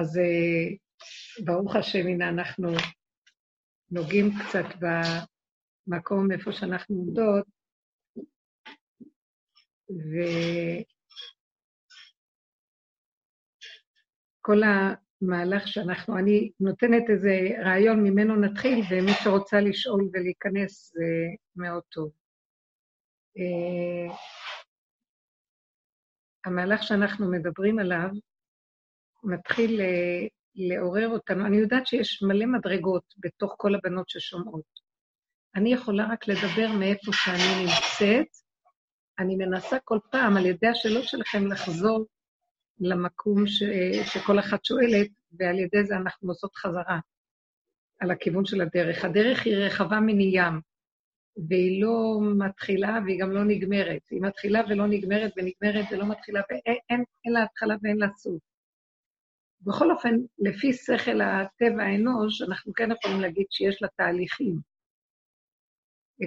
אז ברוך השם, הנה אנחנו נוגעים קצת במקום איפה שאנחנו עומדות, וכל המהלך שאנחנו, אני נותנת איזה רעיון ממנו נתחיל, ומי שרוצה לשאול ולהיכנס זה מאוד טוב. המהלך שאנחנו מדברים עליו מתחיל לעורר אותנו. אני יודעת שיש מלא מדרגות בתוך כל הבנות ששומעות. אני יכולה רק לדבר מאיפה שאני נמצאת. אני מנסה כל פעם על ידי השאלות שלכם לחזור למקום שכל אחת שואלת, ועל ידי זה אנחנו עושות חזרה על הכיוון של הדרך. הדרך היא רחבה מני ים, והיא לא מתחילה והיא גם לא נגמרת. היא מתחילה ולא נגמרת ונגמרת ולא מתחילה, ואין לה התחלה ואין לה סוף. בכל אופן, לפי שכל הטבע האנוש, אנחנו כן יכולים להגיד שיש לה תהליכים.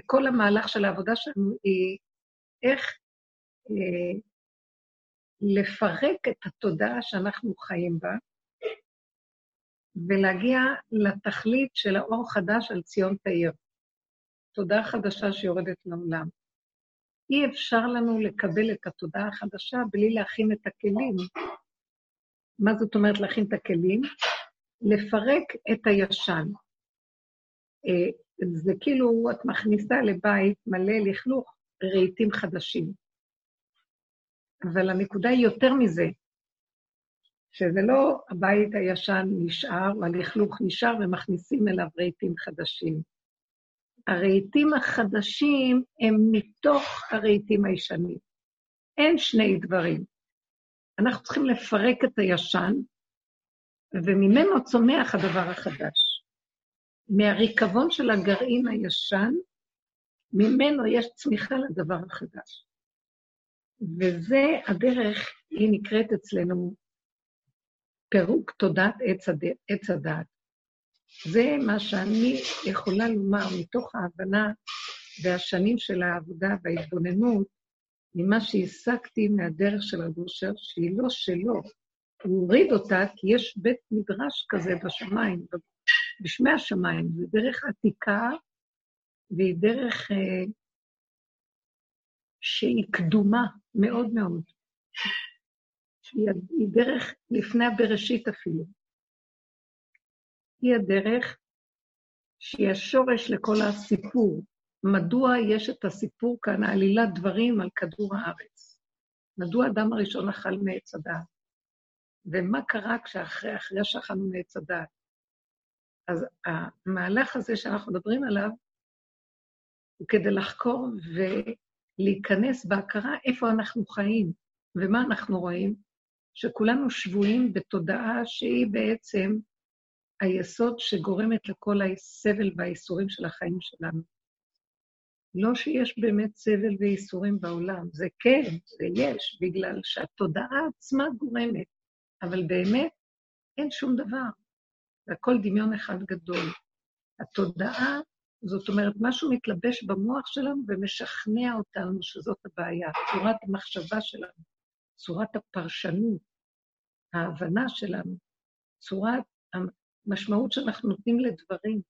כל המהלך של העבודה שלנו היא איך לפרק את התודעה שאנחנו חיים בה, ולהגיע לתכלית של האור חדש על ציון תאיר. תודעה חדשה שיורדת לעולם. אי אפשר לנו לקבל את התודעה החדשה בלי להכין את הכלים. מה זאת אומרת להכין את הכלים? לפרק את הישן. זה כאילו את מכניסה לבית מלא לכלוך רהיטים חדשים. אבל הנקודה היא יותר מזה, שזה לא הבית הישן נשאר, הלכלוך נשאר ומכניסים אליו רהיטים חדשים. הרהיטים החדשים הם מתוך הרהיטים הישנים. אין שני דברים. אנחנו צריכים לפרק את הישן, וממנו צומח הדבר החדש. מהריקבון של הגרעין הישן, ממנו יש צמיחה לדבר החדש. וזה הדרך, היא נקראת אצלנו, פירוק תודעת עץ הדעת. זה מה שאני יכולה לומר מתוך ההבנה והשנים של העבודה וההתבוננות, ממה שהסקתי מהדרך של רב אושר, שהיא לא שלו, הוא הוריד אותה, כי יש בית מדרש כזה בשמיים, בשמי השמיים, זה דרך עתיקה, והיא דרך שהיא קדומה מאוד מאוד, היא דרך לפני הבראשית אפילו, היא הדרך שהיא השורש לכל הסיפור, מדוע יש את הסיפור כאן, העלילת דברים על כדור הארץ? מדוע אדם הראשון אכל מעץ הדעת? ומה קרה כשאחרי שאכלנו מעץ הדעת? אז המהלך הזה שאנחנו מדברים עליו, הוא כדי לחקור ולהיכנס בהכרה איפה אנחנו חיים, ומה אנחנו רואים, שכולנו שבויים בתודעה שהיא בעצם היסוד שגורמת לכל הסבל והאיסורים של החיים שלנו. לא שיש באמת סבל ואיסורים בעולם, זה כן, זה יש, בגלל שהתודעה עצמה גורמת, אבל באמת אין שום דבר, זה הכל דמיון אחד גדול. התודעה, זאת אומרת, משהו מתלבש במוח שלנו ומשכנע אותנו שזאת הבעיה, צורת המחשבה שלנו, צורת הפרשנות, ההבנה שלנו, צורת המשמעות שאנחנו נותנים לדברים,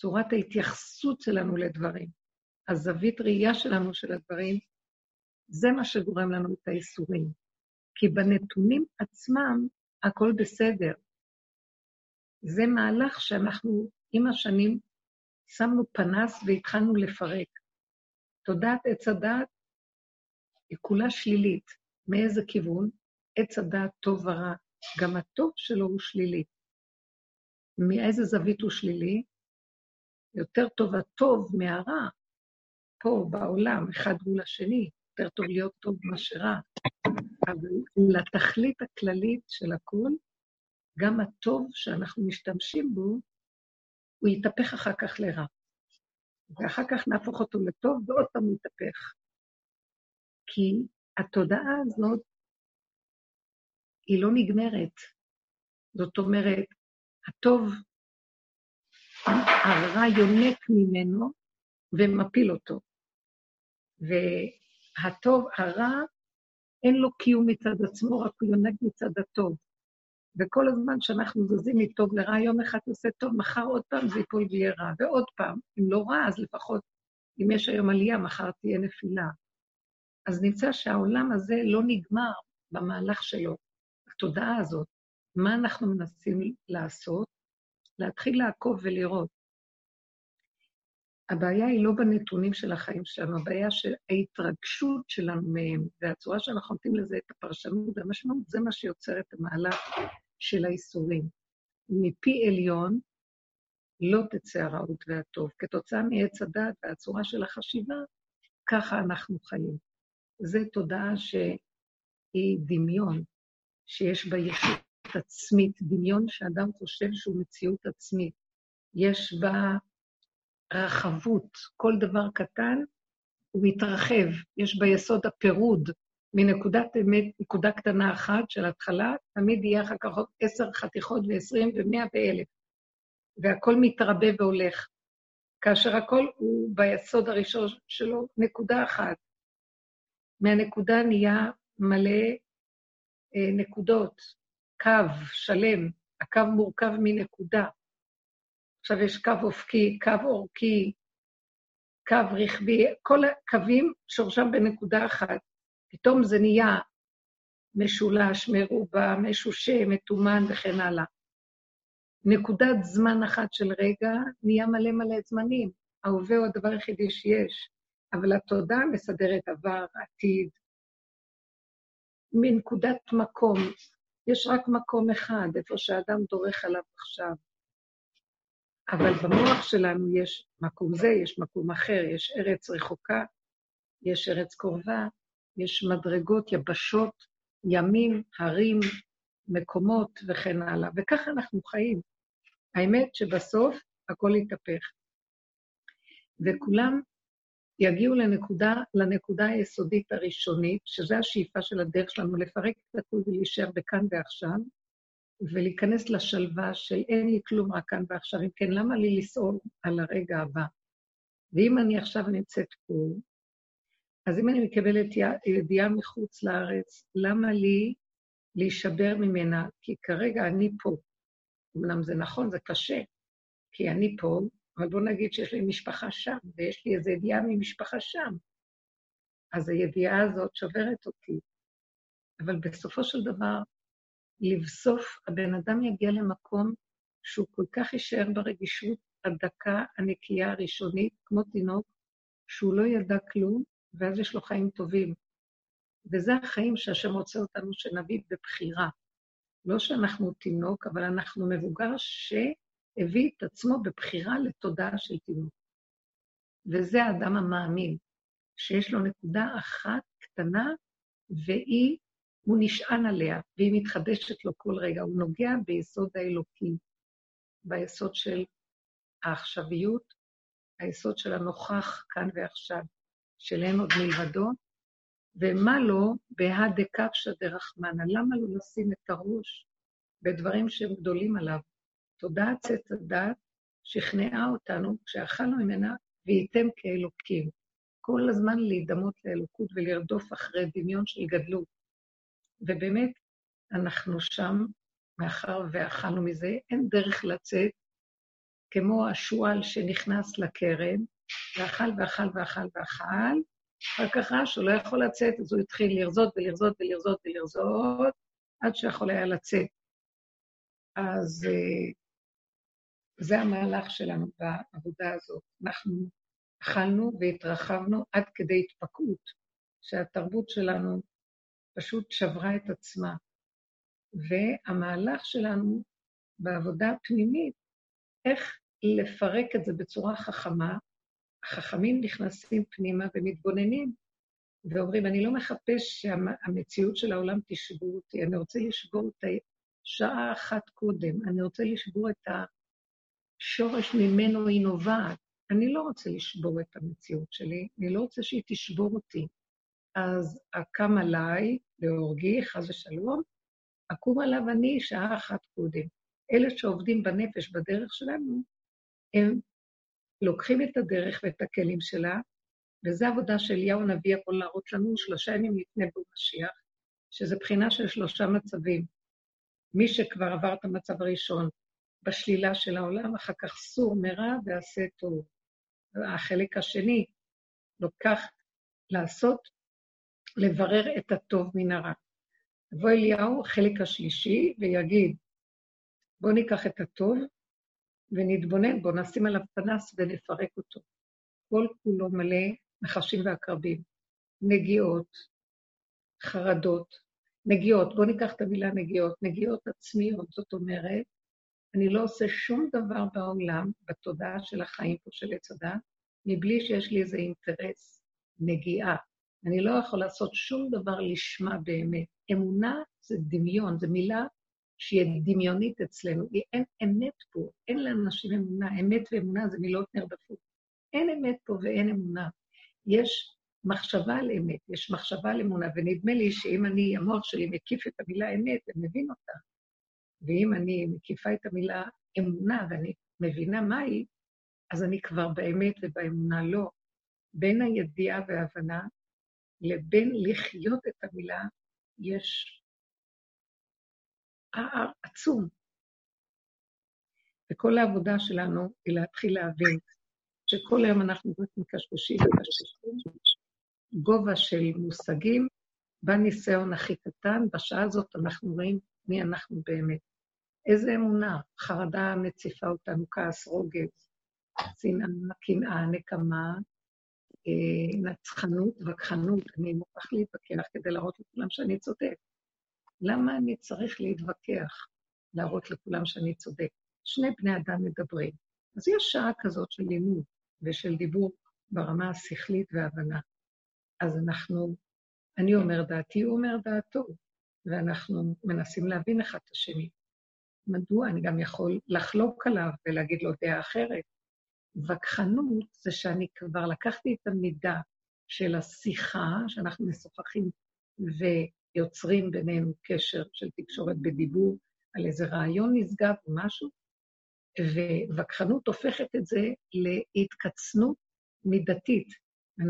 צורת ההתייחסות שלנו לדברים. הזווית ראייה שלנו של הדברים, זה מה שגורם לנו את האיסורים. כי בנתונים עצמם, הכל בסדר. זה מהלך שאנחנו, עם השנים, שמנו פנס והתחלנו לפרק. תודעת עץ הדעת היא כולה שלילית. מאיזה כיוון? עץ הדעת טוב ורע. גם הטוב שלו הוא שלילי. מאיזה זווית הוא שלילי? יותר טוב הטוב מהרע. פה בעולם, אחד מול השני, יותר טוב להיות טוב מאשר רע. אבל לתכלית הכללית של הכל, גם הטוב שאנחנו משתמשים בו, הוא יתהפך אחר כך לרע. ואחר כך נהפוך אותו לטוב, ועוד פעם הוא יתהפך. כי התודעה הזאת, היא לא נגמרת. זאת אומרת, הטוב, הרע יונק ממנו, ומפיל אותו. והטוב, הרע, אין לו קיום מצד עצמו, רק הוא יונק מצד הטוב. וכל הזמן שאנחנו זזים מטוב לרע, יום אחד עושה טוב, מחר עוד פעם זה יפוי ויהיה רע, ועוד פעם, אם לא רע, אז לפחות, אם יש היום עלייה, מחר תהיה נפילה. אז נמצא שהעולם הזה לא נגמר במהלך שלו, התודעה הזאת. מה אנחנו מנסים לעשות? להתחיל לעקוב ולראות. הבעיה היא לא בנתונים של החיים שם, הבעיה של ההתרגשות שלנו מהם, והצורה שאנחנו נותנים לזה את הפרשנות, המשמעות, זה מה שיוצר את המהלך של האיסורים. מפי עליון לא תצא הרעות והטוב, כתוצאה מעץ הדעת והצורה של החשיבה, ככה אנחנו חיים. זה תודעה שהיא דמיון, שיש בה ישות עצמית, דמיון שאדם חושב שהוא מציאות עצמית. יש בה רחבות, כל דבר קטן הוא מתרחב, יש ביסוד הפירוד, מנקודת אמת, נקודה קטנה אחת של התחלה, תמיד יהיה אחר כך 10 חתיכות ו20 ו100 ו1,000, והכל מתרבה והולך, כאשר הכל הוא ביסוד הראשון שלו, נקודה אחת, מהנקודה נהיה מלא נקודות, קו שלם, הקו מורכב מנקודה, עכשיו יש קו אופקי, קו אורכי, קו רכבי, כל הקווים שורשם בנקודה אחת. פתאום זה נהיה משולש, מרובה, משושה, מתומן וכן הלאה. נקודת זמן אחת של רגע נהיה מלא מלא זמנים. ההווה הוא הדבר היחידי שיש, אבל התודעה מסדרת עבר, עתיד. מנקודת מקום, יש רק מקום אחד, איפה שהאדם דורך עליו עכשיו. אבל במוח שלנו יש מקום זה, יש מקום אחר, יש ארץ רחוקה, יש ארץ קרובה, יש מדרגות, יבשות, ימים, הרים, מקומות וכן הלאה. וככה אנחנו חיים. האמת שבסוף הכל יתהפך. וכולם יגיעו לנקודה היסודית הראשונית, שזו השאיפה של הדרך שלנו, לפרק את הכל ולהישאר בכאן ועכשיו, ולהיכנס לשלווה של אין לי כלום רק כאן ועכשיו, אם כן, למה לי לסעול על הרגע הבא? ואם אני עכשיו נמצאת פה, אז אם אני מקבלת ידיעה מחוץ לארץ, למה לי להישבר ממנה? כי כרגע אני פה. אמנם זה נכון, זה קשה, כי אני פה, אבל בוא נגיד שיש לי משפחה שם, ויש לי איזו ידיעה ממשפחה שם. אז הידיעה הזאת שוברת אותי. אבל בסופו של דבר, לבסוף, הבן אדם יגיע למקום שהוא כל כך יישאר ברגישות הדקה הנקייה הראשונית, כמו תינוק, שהוא לא ידע כלום, ואז יש לו חיים טובים. וזה החיים שהשם רוצה אותנו שנביא בבחירה. לא שאנחנו תינוק, אבל אנחנו מבוגר שהביא את עצמו בבחירה לתודעה של תינוק. וזה האדם המאמין, שיש לו נקודה אחת קטנה, והיא, הוא נשען עליה, והיא מתחדשת לו כל רגע, הוא נוגע ביסוד האלוקי, ביסוד של העכשוויות, היסוד של הנוכח כאן ועכשיו, של אין עוד מלבדו, ומה לא בהדקפשא דרחמנא, למה לא לשים את הראש בדברים שהם גדולים עליו? תודעת עץ הדעת שכנעה אותנו כשאכלנו ממנה והייתם כאלוקים, כל הזמן להידמות לאלוקות ולרדוף אחרי דמיון של גדלות, ובאמת אנחנו שם, מאחר ואכלנו מזה, אין דרך לצאת, כמו השואל שנכנס לקרן, ואכל ואכל ואכל ואכל, אחר כך ראה שהוא לא יכול לצאת, אז הוא התחיל לרזות ולרזות ולרזות ולרזות, עד שיכול היה לצאת. אז זה המהלך שלנו בעבודה הזאת. אנחנו אכלנו והתרחבנו עד כדי התפקעות, שהתרבות שלנו, פשוט שברה את עצמה, והמהלך שלנו בעבודה הפנימית, איך לפרק את זה בצורה חכמה, החכמים נכנסים פנימה ומתבוננים, ואומרים, אני לא מחפש שהמציאות של העולם תשבור אותי, אני רוצה לשבור את השעה אחת קודם, אני רוצה לשבור את השורש ממנו היא נובעת, אני לא רוצה לשבור את המציאות שלי, אני לא רוצה שהיא תשבור אותי, אז הקם עליי, להורגי, חס ושלום, הקום עליו אני שעה אחת קודם. אלה שעובדים בנפש בדרך שלנו, הם לוקחים את הדרך ואת הכלים שלה, וזו עבודה שאליהו נביא יכול להראות לנו 3 ימים לפני בוא משיח, שזה בחינה של 3 מצבים. מי שכבר עבר את המצב הראשון בשלילה של העולם, אחר כך סור מרע ועשה טוב. החלק השני לוקח לעשות, לברר את הטוב מן הרע. יבוא אליהו, חלק השלישי, ויגיד, בוא ניקח את הטוב ונתבונן, בוא נשים עליו פנס ונפרק אותו. כל כולו מלא נחשים ועקרבים, נגיעות, חרדות, נגיעות, בוא ניקח את המילה נגיעות, נגיעות עצמיות, זאת אומרת, אני לא עושה שום דבר בעולם, בתודעה של החיים פה של הצדה, מבלי שיש לי איזה אינטרס, נגיעה. אני לא יכול לעשות שום דבר לשמה באמת. אמונה זה דמיון, זו מילה שהיא דמיונית אצלנו, היא אין אמת פה, אין לאנשים אמונה, אמת ואמונה זה מילות נרדפות. אין אמת פה ואין אמונה. יש מחשבה על אמת, יש מחשבה על אמונה, ונדמה לי שאם אני, המוח שלי מקיף את המילה אמת, אני מבין אותה. ואם אני מקיפה את המילה אמונה ואני מבינה מהי, אז אני כבר באמת ובאמונה לא. בין הידיעה וההבנה לבין לחיות את המילה, יש פער עצום. וכל העבודה שלנו היא להתחיל להבין, שכל היום אנחנו רק מקשקשים וקשקשים, גובה של מושגים, בניסיון הכי קטן, בשעה הזאת אנחנו רואים מי אנחנו באמת. איזה אמונה, חרדה מציפה אותנו, כעס, רוגז, שנאה, קנאה, נקמה, נצחנות, וכחנות, אני מוכרח להתווכח כדי להראות לכולם שאני צודק. למה אני צריך להתווכח, להראות לכולם שאני צודק? שני בני אדם מדברים. אז יש שעה כזאת של לימוד ושל דיבור ברמה השכלית וההבנה. אז אנחנו, אני אומר דעתי, הוא אומר דעתו, ואנחנו מנסים להבין אחד את השני. מדוע אני גם יכול לחלוק עליו ולהגיד לו דעה אחרת? וכחנות זה שאני כבר לקחתי את המידה של השיחה, שאנחנו משוחחים ויוצרים בינינו קשר של תקשורת בדיבור, על איזה רעיון נשגב או משהו, וכחנות הופכת את זה להתקצנות מידתית.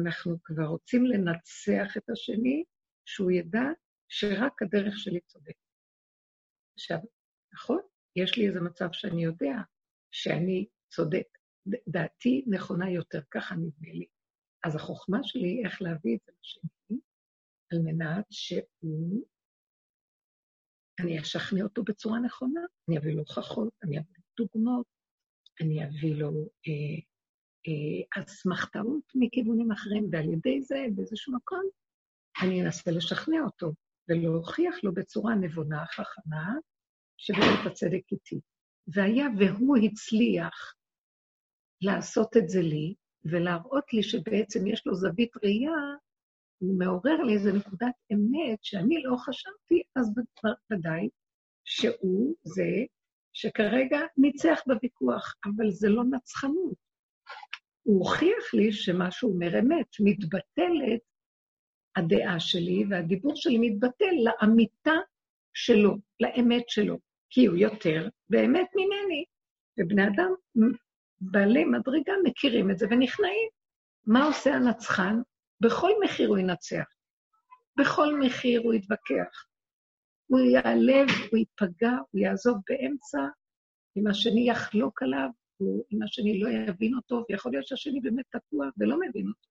אנחנו כבר רוצים לנצח את השני, שהוא ידע שרק הדרך שלי צודק. עכשיו, נכון? יש לי איזה מצב שאני יודע שאני צודק. דעתי נכונה יותר, ככה נדמה לי. אז החוכמה שלי איך להביא את זה לשני, על מנת שהוא, אני אשכנע אותו בצורה נכונה, אני אביא לו חכות, אני אביא לו דוגמאות, אני אביא לו אסמכתאות מכיוונים אחרים, ועל ידי זה, באיזשהו מקום, אני אנסה לשכנע אותו, ולהוכיח לו בצורה נבונה, חכמה, שבאמת הצדק איתי. והיה והוא הצליח, לעשות את זה לי, ולהראות לי שבעצם יש לו זווית ראייה, הוא מעורר לי איזו נקודת אמת, שאני לא חשבתי, אז בוודאי שהוא זה, שכרגע ניצח בוויכוח, אבל זה לא נצחנות. הוא הוכיח לי שמה שהוא אומר אמת, מתבטלת הדעה שלי, והדיבור שלי מתבטל לאמיתה שלו, לאמת שלו, כי הוא יותר באמת ממני, ובני אדם בעלי מדרגה מכירים את זה ונכנעים. מה עושה הנצחן? בכל מחיר הוא ינצח. בכל מחיר הוא יתווכח. הוא יעלב, הוא ייפגע, הוא יעזוב באמצע, אם השני יחלוק עליו, אם השני לא יבין אותו, ויכול להיות שהשני באמת תקוע ולא מבין אותו.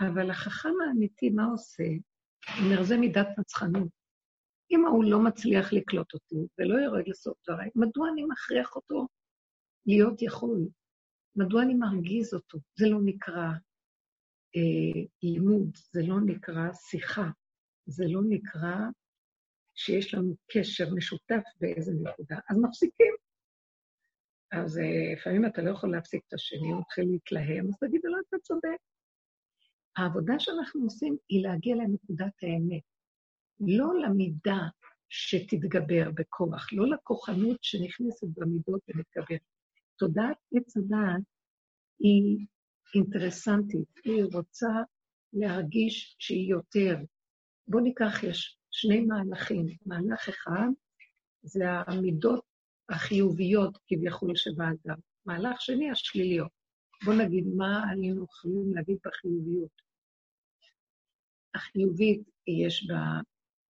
אבל החכם האמיתי, מה עושה? הוא נרזה מידת נצחנות. אם הוא לא מצליח לקלוט אותי ולא יורד לסוף דבריי, מדוע אני מכריח אותו? להיות יכול, מדוע אני מרגיז אותו? זה לא נקרא לימוד, זה לא נקרא שיחה, זה לא נקרא שיש לנו קשר משותף באיזה נקודה, אז מפסיקים. אז לפעמים אתה לא יכול להפסיק את השני, הוא מתחיל להתלהם, אז תגיד לו, אתה צודק. העבודה שאנחנו עושים היא להגיע לנקודת האמת, לא למידה שתתגבר בכוח, לא לכוחנות שנכנסת במידות ונתגבר. תודעת עץ הדעת היא אינטרסנטית, היא רוצה להרגיש שהיא יותר. בוא ניקח, יש שני מהלכים. מהלך אחד זה המידות החיוביות כביכול שבאדם. מהלך שני השליליות. בוא נגיד מה אנחנו יכולים להגיד בחיוביות. החיובית יש בה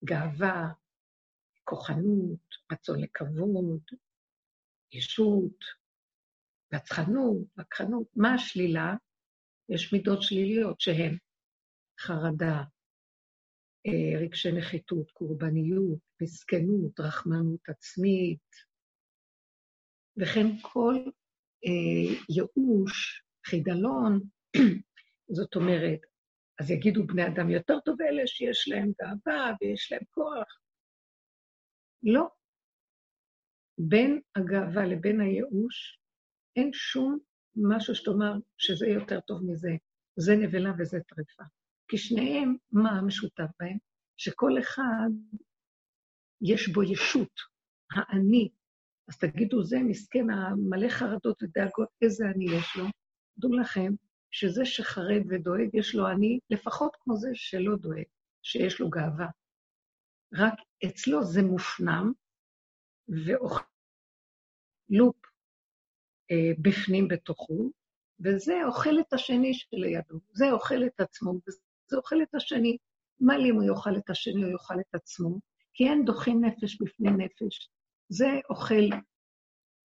גאווה, כוחנות, רצון לכבוד, ישות, נצחנות, לקחנות. מה השלילה? יש מידות שליליות שהן חרדה, רגשי נחיתות, קורבניות, מסכנות, רחמנות עצמית, וכן כל ייאוש, חידלון, זאת אומרת, אז יגידו בני אדם יותר טוב אלה שיש להם גאווה ויש להם כוח. לא. בין הגאווה לבין הייאוש אין שום משהו שתאמר שזה יותר טוב מזה. זה נבלה וזה טריפה. כי שניהם, מה המשותף בהם? שכל אחד יש בו ישות, העני. אז תגידו, זה מסכן, מלא חרדות ודאגות, איזה אני יש לו. תדעו לכם, שזה שחרד ודואג, יש לו אני, לפחות כמו זה שלא דואג, שיש לו גאווה. רק אצלו זה מופנם, ואוכל לופ בפנים בתוכו, וזה אוכל את השני שלידו, זה אוכל את עצמו, וזה אוכל את השני. מה לי אם הוא יאכל את השני או יאכל את עצמו? כי אין דוחים נפש בפני נפש. זה אוכל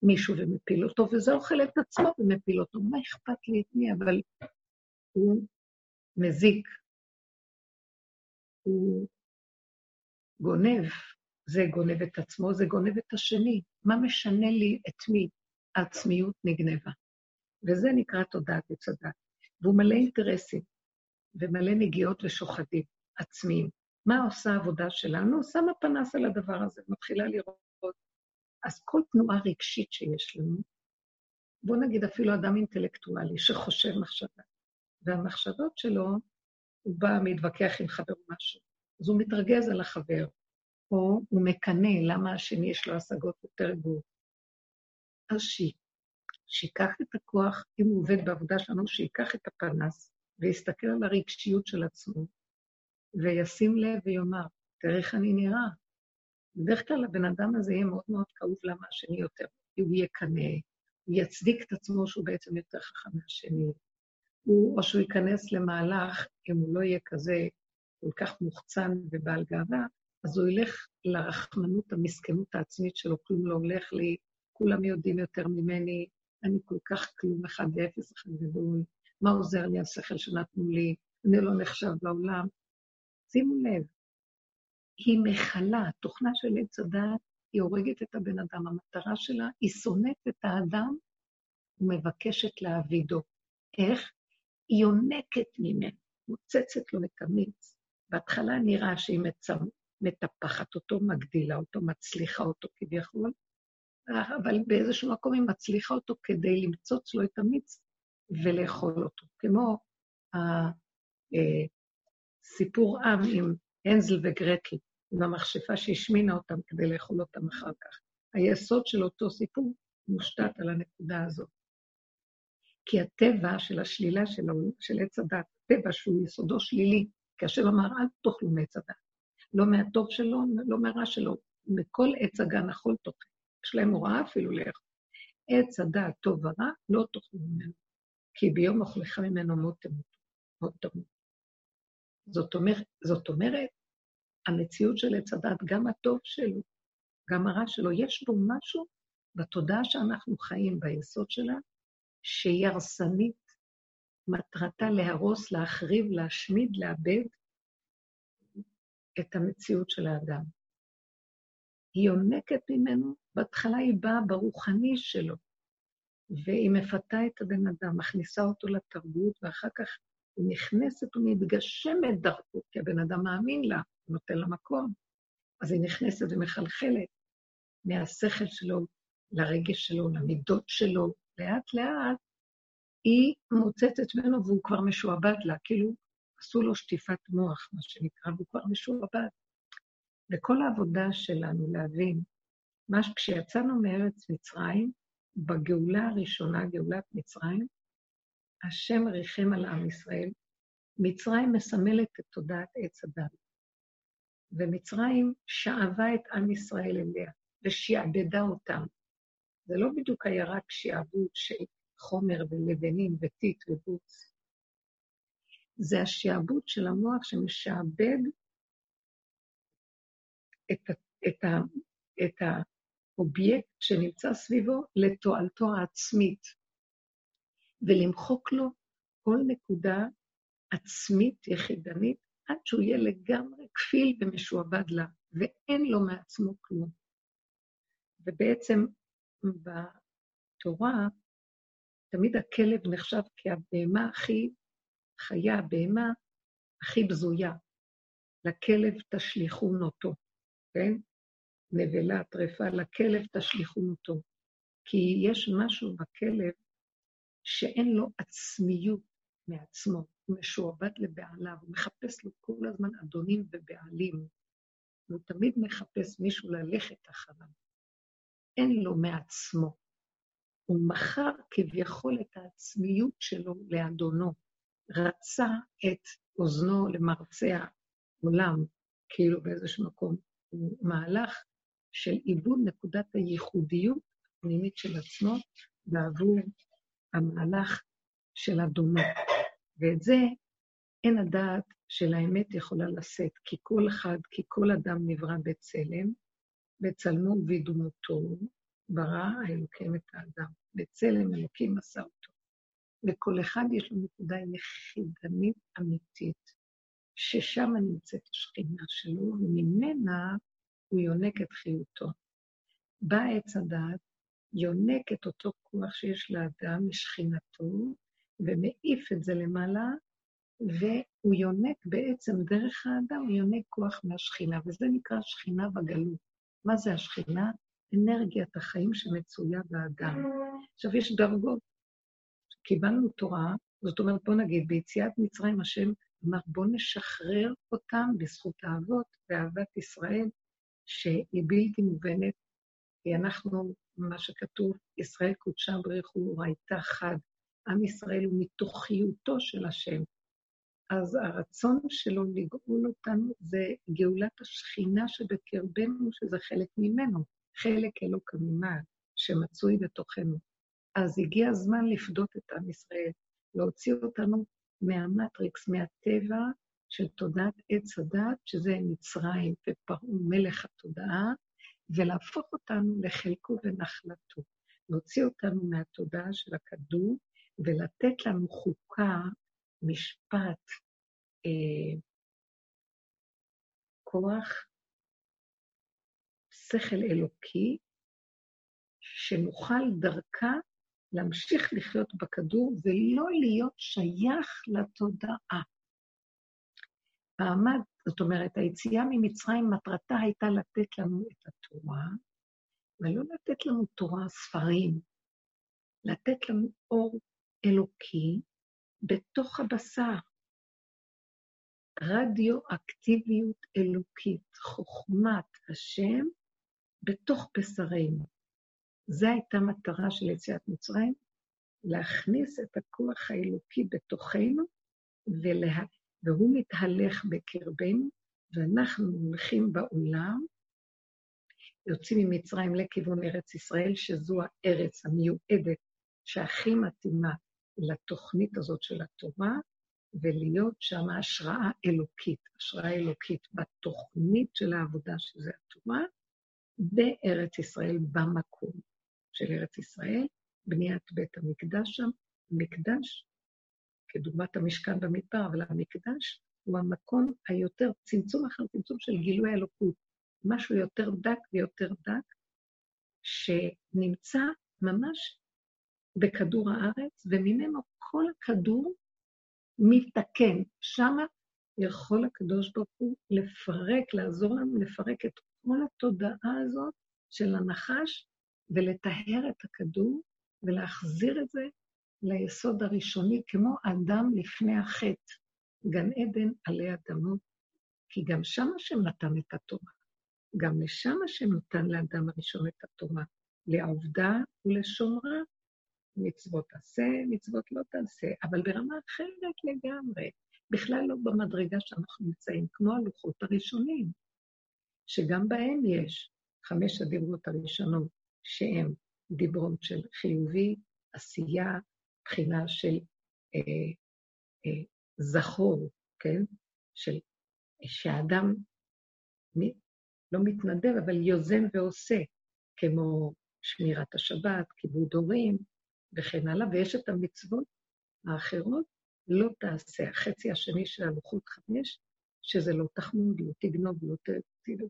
מישהו ומפיל אותו, וזה אוכל את עצמו ומפיל אותו. מה אכפת לי את מי? אבל הוא מזיק, הוא גונב, זה גונב את עצמו, זה גונב את השני. מה משנה לי את מי? העצמיות נגנבה. וזה נקרא תודעת וצדד. והוא מלא אינטרסים, ומלא נגיעות ושוחדים עצמיים. מה עושה העבודה שלנו? שמה פנס על הדבר הזה, מתחילה לראות. אז כל תנועה רגשית שיש לנו, בוא נגיד אפילו אדם אינטלקטואלי שחושב מחשבה, והמחשבות שלו, הוא בא מתווכח עם חבר משהו, אז הוא מתרגז על החבר, או הוא מקנה למה השני יש לו השגות יותר גבוה. אז שיקח את הכוח, אם הוא עובד בעבודה שלנו, שיקח את הפנס, ויסתכל על הרגשיות של עצמו, וישים לב ויאמר, תראה איך אני נראה. בדרך כלל הבן אדם הזה יהיה מאוד מאוד כאוב למה השני יותר, הוא יקנה, הוא יצדיק את עצמו שהוא בעצם יותר חכם מהשני, או שהוא ייכנס למהלך, אם הוא לא יהיה כזה כל כך מוחצן ובעל גאווה, אז הוא ילך לרחמנות, המסכנות העצמית שלו, כלום לא הולך לי, כולם יודעים יותר ממני, אני כל כך כלום אחד ואפס אחד גדול, מה עוזר לי השכל שנתנו לי, אני לא נחשב בעולם. שימו לב, היא מחלה, תוכנה של עץ הדעת, היא הורגת את הבן אדם, המטרה שלה, היא שונאת את האדם ומבקשת להעבידו. איך? היא יונקת ממנו, מוצצת לו את המיץ. בהתחלה נראה שהיא מטפחת אותו, מגדילה אותו, מצליחה אותו כביכול, אבל באיזשהו מקום היא מצליחה אותו כדי למצוץ לו את המיץ ולאכול אותו. כמו סיפור עם עם הנזל וגרטל, עם המכשפה שהשמינה אותם כדי לאכול אותם אחר כך. היסוד של אותו סיפור מושתת על הנקודה הזאת. כי הטבע של השלילה של עץ הדת, הטבע שהוא יסודו שלילי, כאשר אמר, אל תאכלו מעץ הדת. לא מהטוב שלו, לא מהרע שלו, מכל עץ הגן אכול תאכל. יש להם הוראה אפילו לאכול. עץ הדת טוב ורע, לא תאכלו ממנו. כי ביום אוכלך ממנו מות תמות. מות תמות. זאת אומרת, המציאות של עץ הדת, גם הטוב שלו, גם הרע שלו, יש בו משהו בתודעה שאנחנו חיים ביסוד שלה, שהיא הרסנית, מטרתה להרוס, להחריב, להשמיד, לאבד את המציאות של האדם. היא יונקת ממנו, בהתחלה היא באה ברוחני שלו, והיא מפתה את הבן אדם, מכניסה אותו לתרבות, ואחר כך היא נכנסת ומתגשמת דרכו, כי הבן אדם מאמין לה, הוא נותן לה מקום. אז היא נכנסת ומחלחלת מהשכל שלו, לרגש שלו, למידות שלו, לאט לאט, היא מוצצת ממנו והוא כבר משועבד לה, כאילו עשו לו שטיפת מוח, מה שנקרא, והוא כבר משועבד. וכל העבודה שלנו להבין, כשיצאנו מארץ מצרים, בגאולה הראשונה, גאולת מצרים, השם ריחם על עם ישראל, מצרים מסמלת את תודעת עץ הדת, ומצרים שעבה את עם ישראל אליה, ושיעבדה אותם. זה לא בדיוק היה רק שיעבוד של חומר ולבנים וטית ובוץ, זה השיעבוד של המוח שמשעבד את את האובייקט שנמצא סביבו לתועלתו העצמית, ולמחוק לו כל נקודה עצמית יחידנית, עד שהוא יהיה לגמרי כפיל ומשועבד לה, ואין לו מעצמו כלום. ובעצם בתורה, תמיד הכלב נחשב כהבהמה הכי חיה, הבהמה הכי בזויה. לכלב תשליכון אותו, כן? נבלה, טרפה, לכלב תשליכון אותו. כי יש משהו בכלב שאין לו עצמיות מעצמו. הוא משועבד לבעליו, הוא מחפש לו כל הזמן אדונים ובעלים. הוא תמיד מחפש מישהו ללכת אחריו. אין לו מעצמו. הוא מכר כביכול את העצמיות שלו לאדונו. רצה את אוזנו למרצה העולם, כאילו באיזשהו מקום. הוא מהלך של עיבוד נקודת הייחודיות הפנימית של עצמו, בעבור המהלך של אדונו. ואת זה אין הדעת של האמת יכולה לשאת, כי כל אדם נברא בצלם, בצלמו ובדמותו, ברא האלוקים את האדם, בצלם אלוקים עשה אותו. וכל אחד יש לו נקודה יחידנית אמיתית, ששם נמצאת השכינה שלו, וממנה הוא יונק את חיותו. בא עץ הדעת, יונק את אותו כוח שיש לאדם משכינתו, ומעיף את זה למעלה, והוא יונק בעצם דרך האדם, הוא יונק כוח מהשכינה, וזה נקרא שכינה בגלות. מה זה השכינה? אנרגיית החיים שמצויה באדם. עכשיו יש דרגות. קיבלנו תורה, זאת אומרת בוא נגיד, ביציאת מצרים השם אמר בוא נשחרר אותם בזכות האבות, ואהבת ישראל שהיא בלתי מובנת, כי אנחנו, מה שכתוב, ישראל קודשה בריחו ראיתה חד, עם ישראל הוא מתוכיותו של השם. אז הרצון שלו לגאול אותנו זה גאולת השכינה שבקרבנו, שזה חלק ממנו, חלק אלוק הממד שמצוי בתוכנו. אז הגיע הזמן לפדות את עם ישראל, להוציא אותנו מהמטריקס, מהטבע של תודעת עץ הדת, שזה מצרים ופרעו מלך התודעה, ולהפוך אותנו לחלקו ונחלתו. להוציא אותנו מהתודעה של הכדור, ולתת לנו חוקה, משפט, כוח, שכל אלוקי, שנוכל דרכה להמשיך לחיות בכדור, ולא להיות שייך לתודעה. מעמד, זאת אומרת, היציאה ממצרים, מטרתה הייתה לתת לנו את התורה, ולא לתת לנו תורה ספרים, לתת לנו אור אלוקי בתוך הבשר, רדיו-אקטיביות אלוקית, חוכמת השם בתוך בשרנו. זו הייתה מטרה של יציאת מצרים, להכניס את הכוח האלוקי בתוכנו, והוא מתהלך בקרבנו, ואנחנו הולכים בעולם, יוצאים ממצרים לכיוון ארץ ישראל, שזו הארץ המיועדת, שהכי מתאימה לתוכנית הזאת של התורה, ולהיות שם השראה אלוקית, השראה אלוקית בתוכנית של העבודה שזה התורה, בארץ ישראל, במקום של ארץ ישראל, בניית בית המקדש שם, המקדש, כדוגמת המשכן במדבר, אבל המקדש הוא המקום היותר, צמצום אחר צמצום של גילוי אלוקות, משהו יותר דק ויותר דק, שנמצא ממש בכדור הארץ, וממנו כל הכדור מתקן. שם יכול הקדוש ברוך הוא לפרק, לעזור לנו לפרק את כל התודעה הזאת של הנחש, ולטהר את הכדור, ולהחזיר את זה ליסוד הראשוני, כמו אדם לפני החטא, גן עדן עלי אדמות, כי גם שם השם נתן את התורה, גם לשם השם נתן לאדם הראשון את התורה, לעבדה ולשומרה, מצוות תעשה, מצוות לא תעשה, אבל ברמה אחרת לגמרי, בכלל לא במדרגה שאנחנו נמצאים, כמו הלוחות הראשונים, שגם בהם יש 5 הדיברות הראשונות, שהן דיברות של חיובי, עשייה, בחינה של זכור, כן? שהאדם לא מתנדב, אבל יוזם ועושה, כמו שמירת השבת, כיבוד הורים, וכן הלאה, ויש את המצוות האחרות, לא תעשה. החצי השני של הלוחות 5, שזה לא תחמוד, לא תגנוב, לא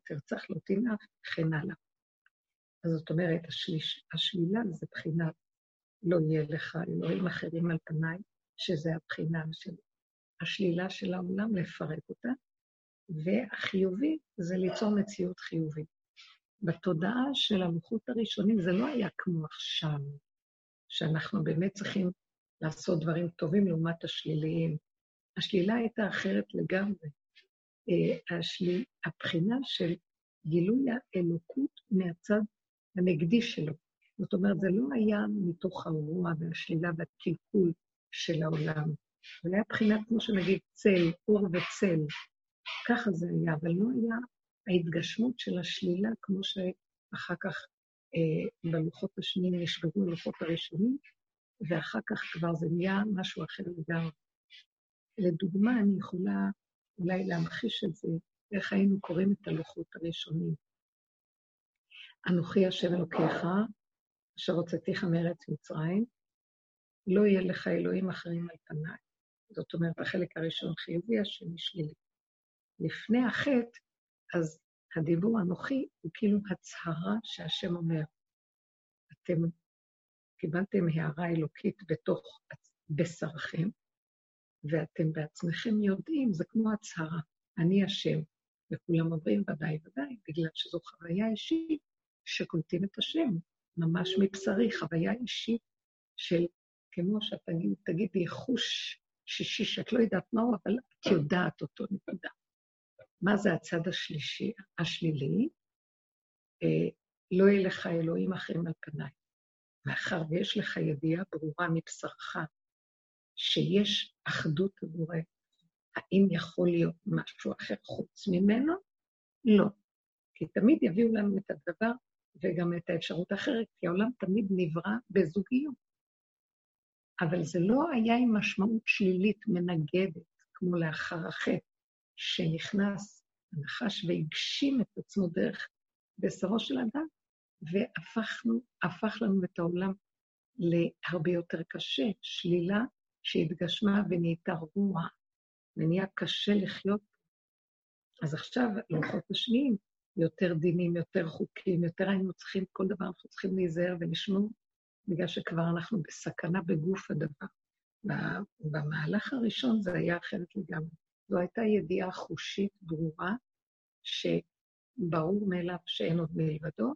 תרצח, לא תנאף, וכן הלאה. אז זאת אומרת, השלילה זה בחינה, לא יהיה לך, אלוהים אחרים על פניי, שזה הבחינה של השלילה של העולם, לפרק אותה, והחיובי זה ליצור מציאות חיובית. בתודעה של המוחות הראשונים זה לא היה כמו עכשיו, שאנחנו באמת צריכים לעשות דברים טובים לעומת השליליים. השלילה הייתה אחרת לגמרי. הבחינה של גילוי האלוקות מהצד הנגדי שלו. זאת אומרת, זה לא היה מתוך הרוע והשלילה והקלקול של העולם. זה היה בחינה כמו שנגיד צל, אור וצל. ככה זה היה, אבל לא היה ההתגשמות של השלילה, כמו שאחר כך בלוחות השניים נשברו הלוחות הראשונים, ואחר כך כבר זה נהיה משהו אחר לגמרי. לדוגמה, אני יכולה אולי להמחיש את זה, איך היינו קוראים את הלוחות הראשונים. אנוכי השם אלוקיך, אשר הוצאתיך מארץ מצרים, לא יהיה לך אלוהים אחרים על פניי. זאת אומרת, החלק הראשון חיובי, השני שלילי. לפני החטא, אז הדיבור אנוכי הוא כאילו הצהרה שהשם אומר. אתם קיבלתם הערה אלוקית בתוך בשרכם, ואתם בעצמכם יודעים, זה כמו הצהרה, אני השם. וכולם אומרים ודאי ודאי, בגלל שזו חוויה אישית שקולטים את השם, ממש מבשרי, חוויה אישית של כמו שאתה תגידי חוש שישי, שאת לא יודעת מהו, אבל את יודעת אותו נקודה. מה זה הצד השלישי, השלילי? לא יהיה לך אלוהים אחרים על פניי. מאחר ויש לך ידיעה ברורה מבשרך, שיש אחדות הבורא, האם יכול להיות משהו אחר חוץ ממנו? לא. כי תמיד יביאו לנו את הדבר וגם את האפשרות האחרת, כי העולם תמיד נברא בזוגיות. אבל זה לא היה עם משמעות שלילית מנגדת, כמו לאחר החטא, שנכנס הנחש והגשים את עצמו דרך בשרו של אדם, והפך לנו את העולם להרבה יותר קשה, שלילה שהתגשמה ונהייתה רוע, ונהיה קשה לחיות. אז עכשיו לוחות השניים, יותר דינים, יותר חוקים, יותר היינו צריכים, כל דבר אנחנו צריכים להיזהר ולשמור, בגלל שכבר אנחנו בסכנה בגוף הדבר. במהלך הראשון זה היה אחרת לגמרי. זו הייתה ידיעה חושית ברורה, שברור מאליו שאין עוד מלבדו,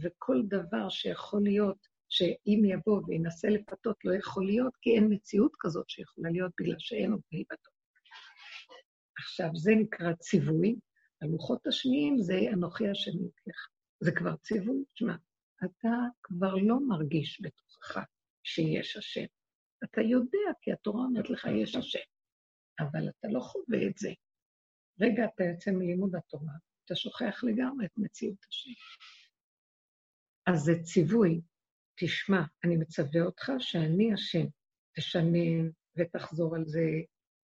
וכל דבר שיכול להיות, שאם יבוא וינסה לפתות לא יכול להיות, כי אין מציאות כזאת שיכולה להיות בגלל שאין עוד מלבדו. עכשיו, זה נקרא ציווי, הלוחות השניים זה אנוכי השם אלוקיך. זה כבר ציווי, תשמע. אתה כבר לא מרגיש בתוכך שיש השם. אתה יודע, כי התורה אומרת לך יש השם, אבל אתה לא חווה את זה. רגע, אתה יוצא מלימוד התורה, אתה שוכח לגמרי את מציאות השם. אז זה ציווי, תשמע, אני מצווה אותך שאני השם, תשנן ותחזור על זה,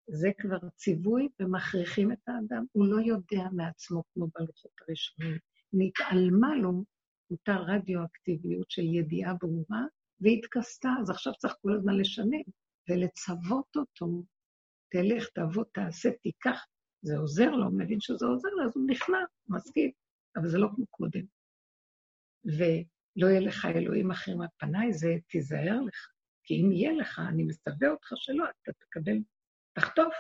זה כבר ציווי ומכריחים את האדם, הוא לא יודע מעצמו כמו בלוחות הראשונים, נתעלמה לו, אותה רדיו-אקטיביות של ידיעה ברורה, והתכסתה, אז עכשיו צריך כל הזמן לשנן, ולצוות אותו, תלך, תעבוד, תעשה, תיקח, זה עוזר לו, הוא מבין שזה עוזר לו, אז הוא נכנע, מסכים, אבל זה לא כמו קודם. ולא יהיה לך אלוהים אחרים על פניי, זה תיזהר לך, כי אם יהיה לך, אני מסתווה אותך שלא, אתה תקבל, תחטוף,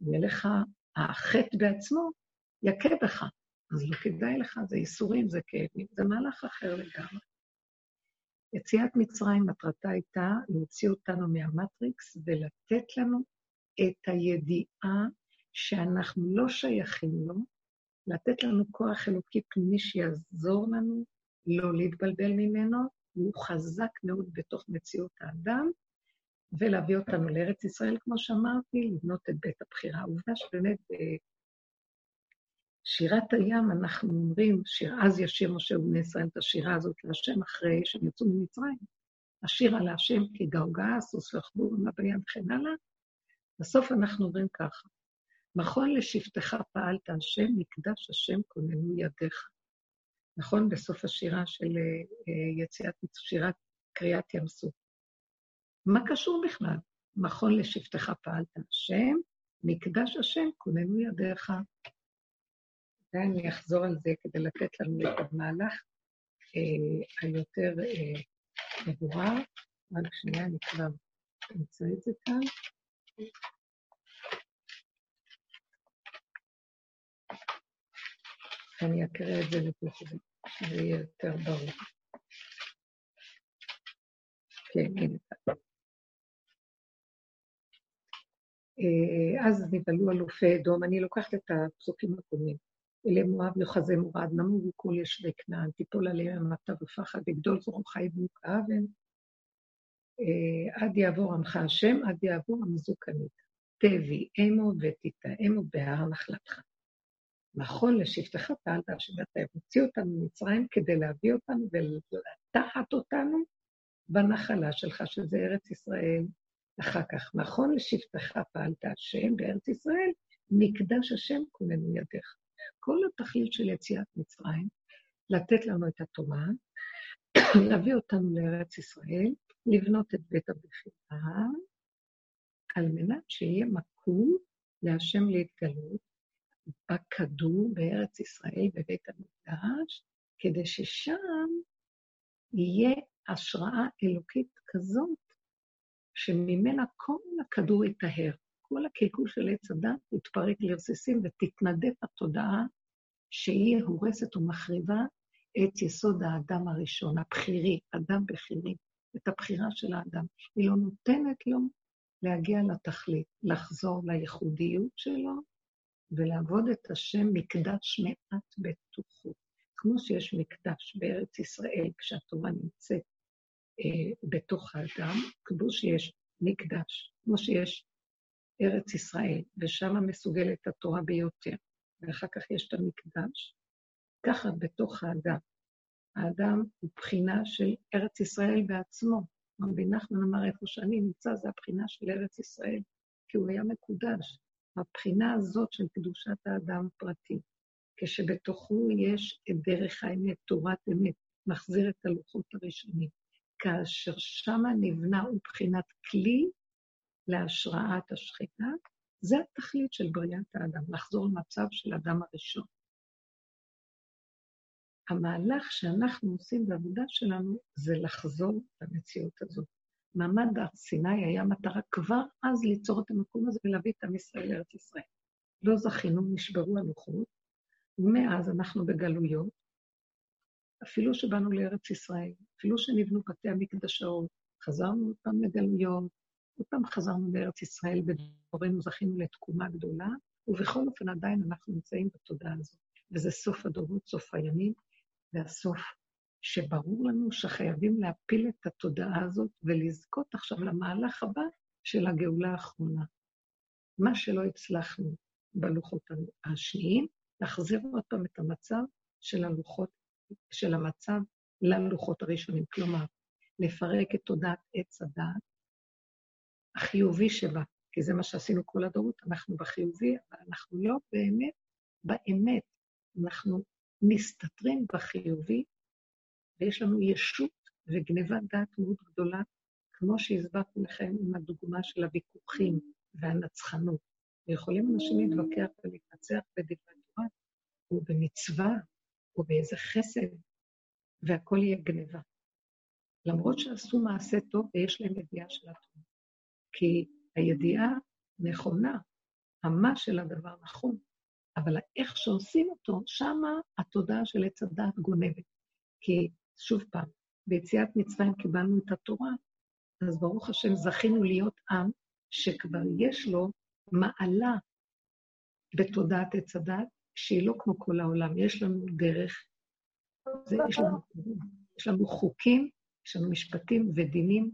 יהיה לך, החטא בעצמו, יקה בך, אז לא כדאי לך, זה איסורים, זה כאבים, זה מהלך אחר לגמרי. יציאת מצרים מטרתה הייתה להוציא אותנו מהמטריקס ולתת לנו את הידיעה שאנחנו לא שייכים לו, לתת לנו כוח אלוקי פנימי שיעזור לנו, לא להתבלבל ממנו, הוא חזק מאוד בתוך מציאות האדם, ולהביא אותנו לארץ ישראל, כמו שאמרתי, לבנות את בית הבחירה. העובדה שבאמת... שירת הים, אנחנו אומרים, שיר אז ישיר משה ובני ישראל את השירה הזאת להשם אחרי שהם יצאו ממצרים. השירה להשם כגעגוע, סוס וחבור ומה בים וכן הלאה. בסוף אנחנו אומרים ככה, נכון לשבטך פעלת, השם מקדש, השם כוננו ידיך. נכון, בסוף השירה של יציאת שירת קריאת ים סוף. מה קשור בכלל? נכון לשבטך פעלת, השם מקדש, השם כוננו ידיך. ואני אחזור על זה כדי לתת לנו את המהלך היותר מבורר. רק שנייה, אני כבר אמצא את זה כאן. אני אקרא את זה לפחות, שזה יהיה יותר ברור. כן, הנה כאן. אז נבלו אלופי אדום, אני לוקחת את הפסוקים הקודמים. אלה מואב יוחזה מורד, נמוגו כל ישבי כנען, תיפול עליהם מתה ופחד, וגדול זרוך היבוק אבן, עד יעבור עמך השם, עד יעבור המזוקנית. תביא אמו ותתאמו בהר נחלתך. נכון לשבטך פעלת השם, אתה יוציא אותנו ממצרים כדי להביא אותנו ולתחת אותנו בנחלה שלך, שזה ארץ ישראל. אחר כך, נכון לשבטך פעלת השם בארץ ישראל, מקדש השם כוננו ידיך. כל התכלית של יציאת מצרים, לתת לנו את התורה, להביא אותנו לארץ ישראל, לבנות את בית הבחירה, על מנת שיהיה מקום להשם להתגלות, בכדור בארץ ישראל, בבית המקדש, כדי ששם יהיה השראה אלוקית כזאת, שממנה כל הכדור יטהר, כל הקלקול של עץ הדת יתפרק לרסיסים ותתנדף התודעה שהיא הורסת ומחריבה את יסוד האדם הראשון, הבחירי, אדם בחירי, את הבחירה של האדם. היא לא נותנת לו להגיע לתכלית, לחזור לייחודיות שלו, ולעבוד את השם מקדש מעט בתוכו. כמו שיש מקדש בארץ ישראל, כשהתורה נמצאת בתוך האדם, כמו שיש מקדש, כמו שיש ארץ ישראל, ושם מסוגלת התורה ביותר, ואחר כך יש את המקדש, ככה בתוך האדם. האדם הוא בחינה של ארץ ישראל בעצמו. רבי נחמן אמר, איפה שאני נמצא, זה הבחינה של ארץ ישראל, כי הוא היה מקודש. הבחינה הזאת של קדושת האדם פרטי, כשבתוכו יש את דרך האמת, תורת אמת, מחזיר את הלוחות הראשונים, כאשר שמה נבנה הוא בחינת כלי להשראת השכינה, זה התכלית של בריאת האדם, לחזור למצב של אדם הראשון. המהלך שאנחנו עושים בעבודה שלנו, זה לחזור למציאות הזאת. מעמד הר סיני היה מטרה כבר אז ליצור את המקום הזה ולהביא את עם ישראל לארץ ישראל. לא זכינו, נשברו הלוחות, ומאז אנחנו בגלויות, אפילו שבאנו לארץ ישראל, אפילו שנבנו בתי המקדשות, חזרנו אותם לגלויות, אותם חזרנו לארץ ישראל, בדורנו זכינו לתקומה גדולה, ובכל אופן עדיין אנחנו נמצאים בתודעה הזאת. וזה סוף הדורות, סוף הימים, והסוף שברור לנו שחייבים להפיל את התודעה הזאת ולזכות עכשיו למהלך הבא של הגאולה האחרונה. מה שלא הצלחנו בלוחות השניים, להחזיר עוד פעם את המצב של הלוחות, של המצב ללוחות הראשונים. כלומר, לפרק את תודעת עץ הדעת החיובי שבה, כי זה מה שעשינו כל הדורות, אנחנו בחיובי, אבל אנחנו לא באמת, באמת, אנחנו מסתתרים בחיובי, ויש לנו ישות וגניבת דעת מאוד גדולה, כמו שהסברתי לכם עם הדוגמה של הוויכוחים והנצחנות. ויכולים אנשים להתווכח ולהתנצח בדברי תורה, או במצווה, או באיזה חסד, והכל יהיה גניבה. למרות שעשו מעשה טוב, ויש להם ידיעה של התורה. כי הידיעה נכונה, המה של הדבר נכון, אבל איך שעושים אותו, שמה התודעה של עץ הדעת גונבת. כי שוב פעם, ביציאת מצרים קיבלנו את התורה, אז ברוך השם זכינו להיות עם שכבר יש לו מעלה בתודעת עץ הדת, שהיא לא כמו כל העולם, יש לנו דרך, יש לנו חוקים, יש לנו משפטים ודינים,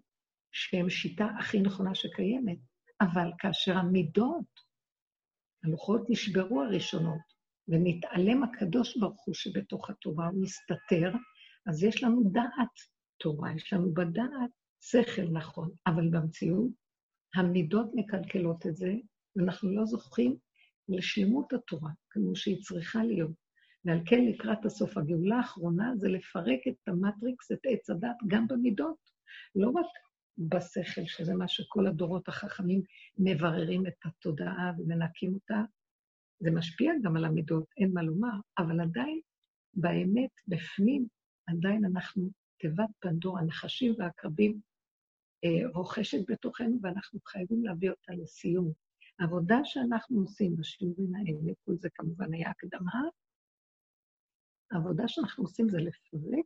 שהם שיטה הכי נכונה שקיימת, אבל כאשר המידות, הלוחות נשברו הראשונות, ונתעלם הקדוש ברוך הוא שבתוך התורה הוא מסתתר, אז יש לנו דעת תורה, יש לנו בדעת שכל נכון, אבל במציאות, המידות מקלקלות את זה, ואנחנו לא זוכים לשלמות התורה, כמו שהיא צריכה להיות. ועל כן לקראת הסוף, הגאולה האחרונה זה לפרק את המטריקס, את עץ הדת, גם במידות. לא רק בשכל, שזה מה שכל הדורות החכמים מבררים את התודעה ומנקים אותה. זה משפיע גם על המידות, אין מה לומר, אבל עדיין, באמת, בפנים, עדיין אנחנו תיבת פנדור, הנחשים והקרבים, רוכשת בתוכנו, ואנחנו חייבים להביא אותה לסיום. העבודה שאנחנו עושים בשיעורים האלה, כל זה כמובן היה הקדמה, העבודה שאנחנו עושים זה לפרק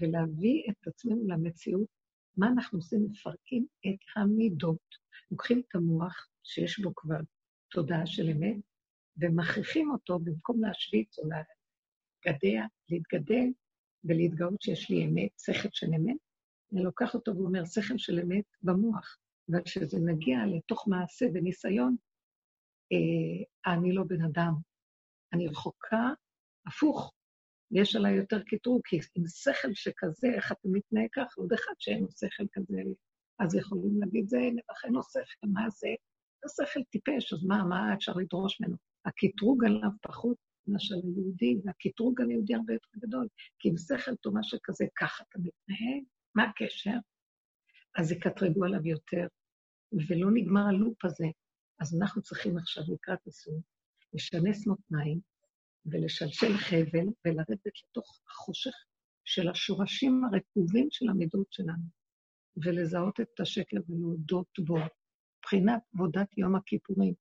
ולהביא את עצמנו למציאות, מה אנחנו עושים? מפרקים את המידות. לוקחים את המוח שיש בו כבר תודעה של אמת, ומכריחים אותו במקום להשוויץ או להתגדע, להתגדל ולהתגאות שיש לי אמת, שכל של אמת, אני לוקח אותו ואומר, שכל של אמת במוח, אבל כשזה נגיע לתוך מעשה וניסיון, אני לא בן אדם, אני רחוקה, הפוך, יש עליי יותר קטרוק, כי עם שכל שכזה, איך אתה מתנהג כך, עוד אחד שאין לו שכל כזה, אז יכולים להגיד, זה נבח, אין לו שכל, מה זה? זה שכל טיפש, אז מה אפשר לדרוש ממנו? הקטרוג עליו פחות משל היהודי, והקטרוג על יהודי הרבה יותר גדול, כי עם שכל תומה שכזה, ככה אתה מתנהג, מה הקשר? אז יקטרגו עליו יותר, ולא נגמר הלופ הזה. אז אנחנו צריכים עכשיו לקראת הסוף, לשנס מותניים, ולשלשל חבל, ולרדת לתוך החושך של השורשים הרקובים של המידות שלנו, ולזהות את השקר ולהודות בו, מבחינת עבודת יום הכיפורים.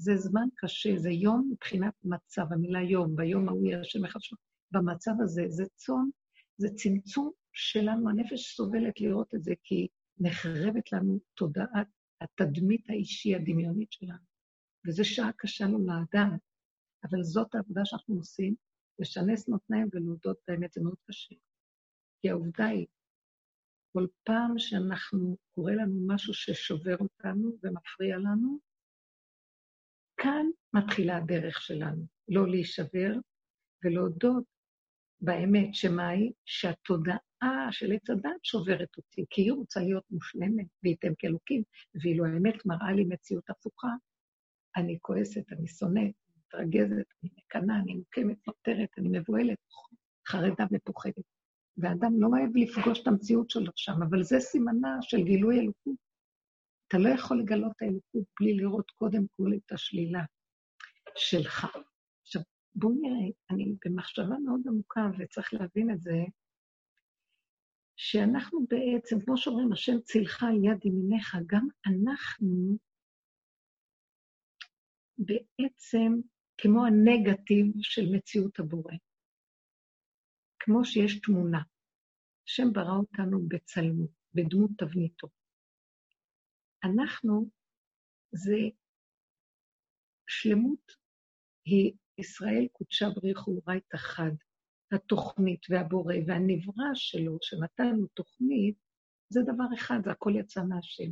זה זמן קשה, זה יום מבחינת מצב, המילה יום, ביום ההוא יהיה השם אחד שלנו, במצב הזה, זה צום, זה צמצום שלנו, הנפש סובלת לראות את זה, כי נחרבת לנו תודעת התדמית האישי הדמיונית שלנו, וזו שעה קשה לנו לאדם, אבל זאת העבודה שאנחנו עושים, לשנס נותניים ולהודות באמת, זה מאוד קשה. כי העובדה היא, כל פעם שאנחנו, קורא לנו משהו ששובר אותנו ומפריע לנו, כאן מתחילה הדרך שלנו, לא להישבר ולהודות באמת שמה היא, שהתודעה של עץ הדת שוברת אותי, כי היא רוצה להיות מושלמת, ואיתם כאלוקים, ואילו האמת מראה לי מציאות הפוכה, אני כועסת, אני שונאת, מתרגזת, אני מקנה, אני מוקמת, נותרת, אני מבועלת, חרדה ופוחדת. והאדם לא אוהב לפגוש את המציאות שלו שם, אבל זה סימנה של גילוי אלוקות. אתה לא יכול לגלות את האלוקות בלי לראות קודם כל את השלילה שלך. עכשיו, בואו נראה, אני במחשבה מאוד עמוקה, וצריך להבין את זה, שאנחנו בעצם, כמו שאומרים, השם צילך על יד ימיניך, גם אנחנו בעצם כמו הנגטיב של מציאות הבורא. כמו שיש תמונה, השם ברא אותנו בצלמו, בדמות תבניתו. אנחנו, זה שלמות היא ישראל קודשה בריך ורית אחד, התוכנית והבורא והנברא שלו, שנתנו תוכנית, זה דבר אחד, זה הכל יצא מהשם.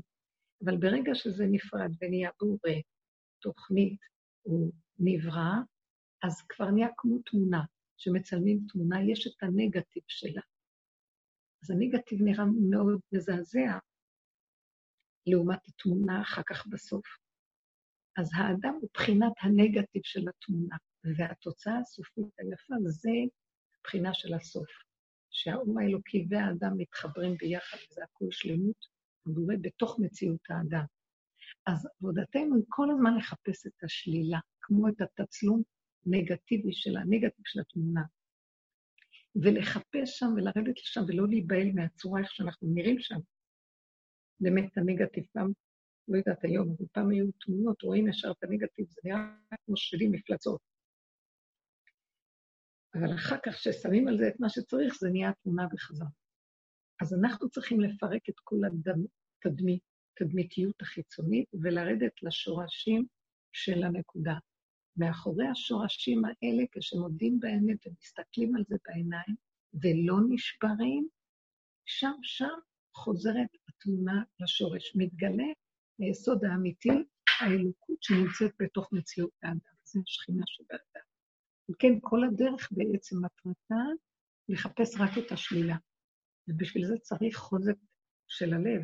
אבל ברגע שזה נפרד ונהיה בורא, תוכנית הוא נברא, אז כבר נהיה כמו תמונה. שמצלמים תמונה, יש את הנגטיב שלה. אז הנגטיב נראה מאוד מזעזע, לעומת התמונה אחר כך בסוף. אז האדם הוא בחינת הנגטיב של התמונה, והתוצאה הסופית היפה זה בחינה של הסוף, שהאום האלוקי והאדם מתחברים ביחד, זה הכל שלמות, ובורא בתוך מציאות האדם. אז עבודתנו היא כל הזמן לחפש את השלילה, כמו את התצלום, נגטיבי שלה, נגטיב של התמונה, ולחפש שם ולרדת לשם ולא להיבהל מהצורה איך שאנחנו נראים שם. באמת הנגטיב פעם, לא יודעת היום, אבל פעם היו תמונות, רואים ישר את הנגטיב, זה נראה כמו שלי מפלצות. אבל אחר כך ששמים על זה את מה שצריך, זה נהיה התמונה בחזרה. אז אנחנו צריכים לפרק את כל התדמיתיות החיצונית ולרדת לשורשים של הנקודה. מאחורי השורשים האלה, כשמודים באמת ומסתכלים על זה בעיניים, ולא נשברים, שם חוזרת התמונה לשורש, מתגלה ליסוד האמיתי, האלוקות שנמצאת בתוך מציאות האדם, זה השכינה שבאדם. וכן, כל הדרך בעצם מטרתה לחפש רק את השלילה, ובשביל זה צריך חוזק של הלב,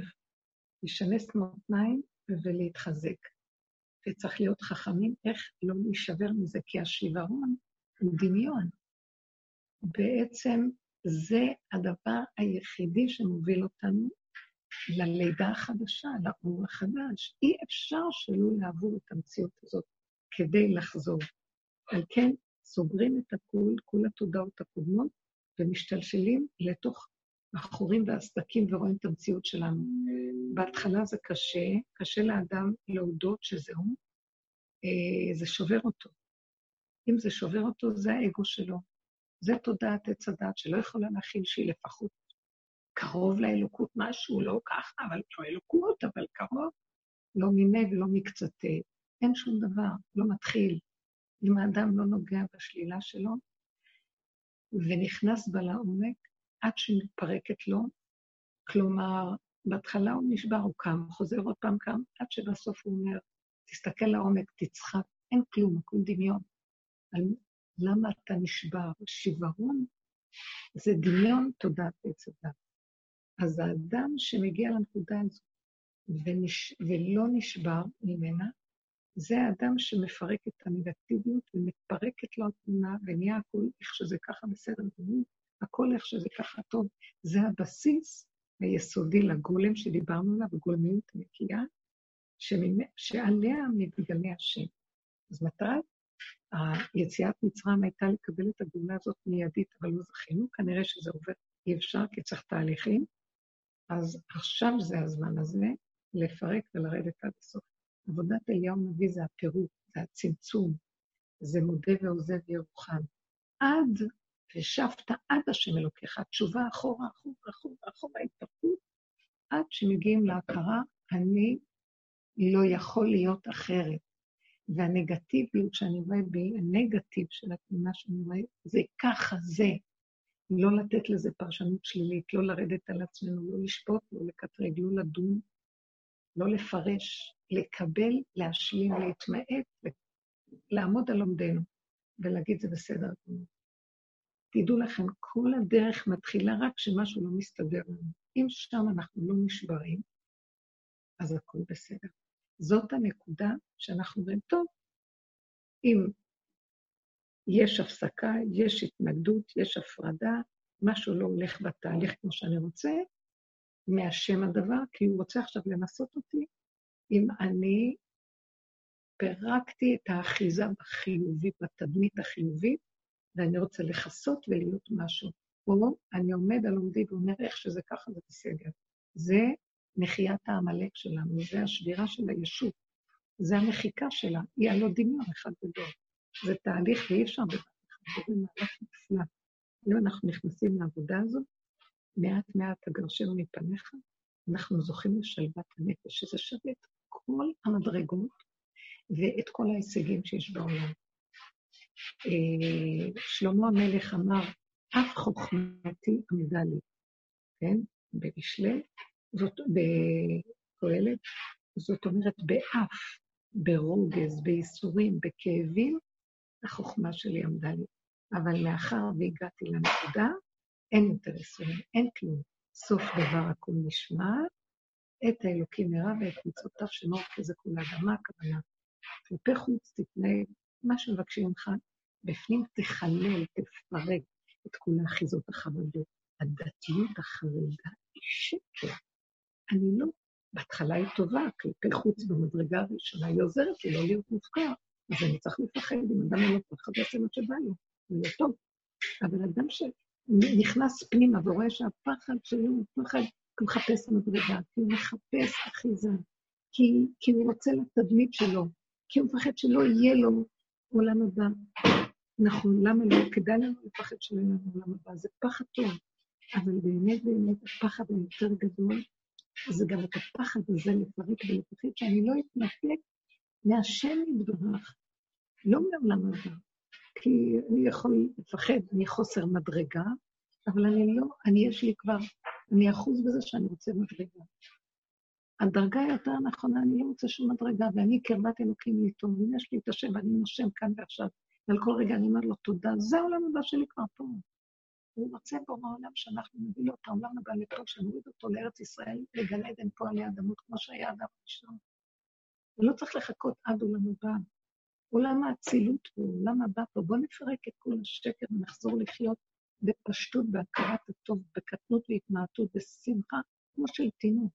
לשנס מותניים ולהתחזק. וצריך להיות חכמים איך לא להישבר מזה, כי השיוורון הוא דמיון. בעצם זה הדבר היחידי שמוביל אותנו ללידה החדשה, לאור החדש. אי אפשר שלא לעבור את המציאות הזאת כדי לחזור. על כן סוגרים את הכול, כל התודעות הקודמות, ומשתלשלים לתוך החורים והסדקים ורואים את המציאות שלנו. בהתחלה זה קשה, קשה לאדם להודות שזהו, זה שובר אותו. אם זה שובר אותו, זה האגו שלו. זה תודעת עץ הדעת שלא יכולה להכין שהיא לפחות קרוב לאלוקות משהו, לא ככה, אבל לא אלוקות, אבל קרוב, לא מיני ולא מקצתי. אין שום דבר, לא מתחיל. אם האדם לא נוגע בשלילה שלו, ונכנס בה לעומק, עד שמתפרקת לו, כלומר, בהתחלה הוא נשבר, הוא קם, חוזר עוד פעם קם, עד שבסוף הוא אומר, תסתכל לעומק, תצחק, אין כלום, הכל דמיון. למה אתה נשבר? שיוורון זה דמיון תודעת עץ הדת. אז האדם שמגיע לנקודה הזאת ולא נשבר ממנה, זה האדם שמפרק את הנגטיביות ומתפרקת לו התמונה ונהיה הכל איך שזה ככה בסדר גמור, הכל איך שזה ככה טוב. זה הבסיס היסודי לגולם שדיברנו עליו, גולמיות נקייה, שעליה מתגלה השם. אז מטרת היציאת מצרים הייתה לקבל את הגאולה הזאת מיידית, אבל לא זכינו, כנראה שזה עובר אי אפשר, כי צריך תהליכים. אז עכשיו זה הזמן הזה לפרק ולרדת עד הסוף. עבודת אליהו הנביא זה הפירוק, זה הצמצום, זה מודה ועוזב ירוחם. עד ושבת עד השם אלוקיך, תשובה אחורה, אחורה, אחורה, אחורה, התפרקות, עד שמגיעים להכרה, אני לא יכול להיות אחרת. והנגטיביות שאני רואה בי, הנגטיב של התמונה שאני רואה, זה ככה זה. לא לתת לזה פרשנות שלילית, לא לרדת על עצמנו, לא לשפוט, לא לקטרג, לא לדון, לא לפרש, לקבל, להשלים, להתמעט, לעמוד על עומדנו, ולהגיד זה בסדר. תדעו לכם, כל הדרך מתחילה רק שמשהו לא מסתדר לנו. אם שם אנחנו לא נשברים, אז הכל בסדר. זאת הנקודה שאנחנו אומרים, טוב, אם יש הפסקה, יש התנגדות, יש הפרדה, משהו לא הולך בתהליך כמו שאני רוצה, מהשם הדבר, כי הוא רוצה עכשיו לנסות אותי, אם אני פרקתי את האחיזה החיובית, בתדמית החיובית, ואני רוצה לחסות ולהיות משהו. או אני עומד על עומדי ואומר איך שזה ככה זה בסדר. זה מחיית העמלק שלנו, זה השבירה של הישות, זה המחיקה שלה, היא הלא דמיון אחד גדול. זה תהליך ואי אפשר בבת אחד, זה מהלך נפלא. אם אנחנו נכנסים לעבודה הזאת, מעט מעט הגרשנו מפניך, אנחנו זוכים לשלוות הנפש, שזה שווה את כל המדרגות ואת כל ההישגים שיש בעולם. שלמה המלך אמר, אף חוכמתי עמדה לי, כן? במשלי, זאת, בקהלת, זאת אומרת, באף, ברוגז, בייסורים, בכאבים, החוכמה שלי עמדה לי. אבל לאחר והגעתי לנקודה, אין יותר ייסורים, אין כלום. סוף דבר הכל נשמע, את האלוקים הרע ואת מצוותיו שנור כזה כולה, מה הכוונה? כלפי חוץ תתנהל, מה שמבקשים לך, בפנים תחלל, תפרק את כל האחיזות החבדות, הדתיות החרדה היא שקר. אני לא, בהתחלה היא טובה, כלפי חוץ במדרגה הראשונה, היא עוזרת לי לא להיות מופקר, אז אני צריך לפחד, אם אדם לא פחד עושה מה שבא לו, הוא לא טוב. אבל אדם שנכנס פנימה ורואה שהפחד שלו הוא פחד, הוא מחפש המדרגה, הוא מחפש אחיזה, כי הוא רוצה לתדמית שלו, כי הוא מפחד שלא יהיה לו עולם הבא. נכון, למה לא? כדאי לנו לפחד שלא יהיה לנו עולם הבא. זה פחד טוב, אבל באמת באמת הפחד היותר גדול, זה גם את הפחד הזה לפרק ולפחד, שאני לא אתנתק מהשם יתברך, לא מעולם הבא. כי אני יכול לפחד, אני חוסר מדרגה, אבל אני לא, אני אחוז בזה שאני רוצה מדרגה. הדרגה יותר נכונה, אני לא רוצה שום מדרגה, ואני קרבת אלוקים איתו, ויש לי את השם, ואני נושם כאן ועכשיו, ועל כל רגע אני אומר לו תודה, זה העולם הבא שלי כבר פה. הוא רוצה פה מהעולם שאנחנו נביא לו את העולם הבא לפה, שנוריד אותו לארץ ישראל, לגן עדן פה עלי אדמות, כמו שהיה אדם ראשון. ולא צריך לחכות עד עולם הבא. עולם האצילות הוא עולם הבא פה. בוא נפרק את כל השקר ונחזור לחיות בפשטות, בהכרת הטוב, בקטנות והתמעטות, בשמחה, כמו של תינוק.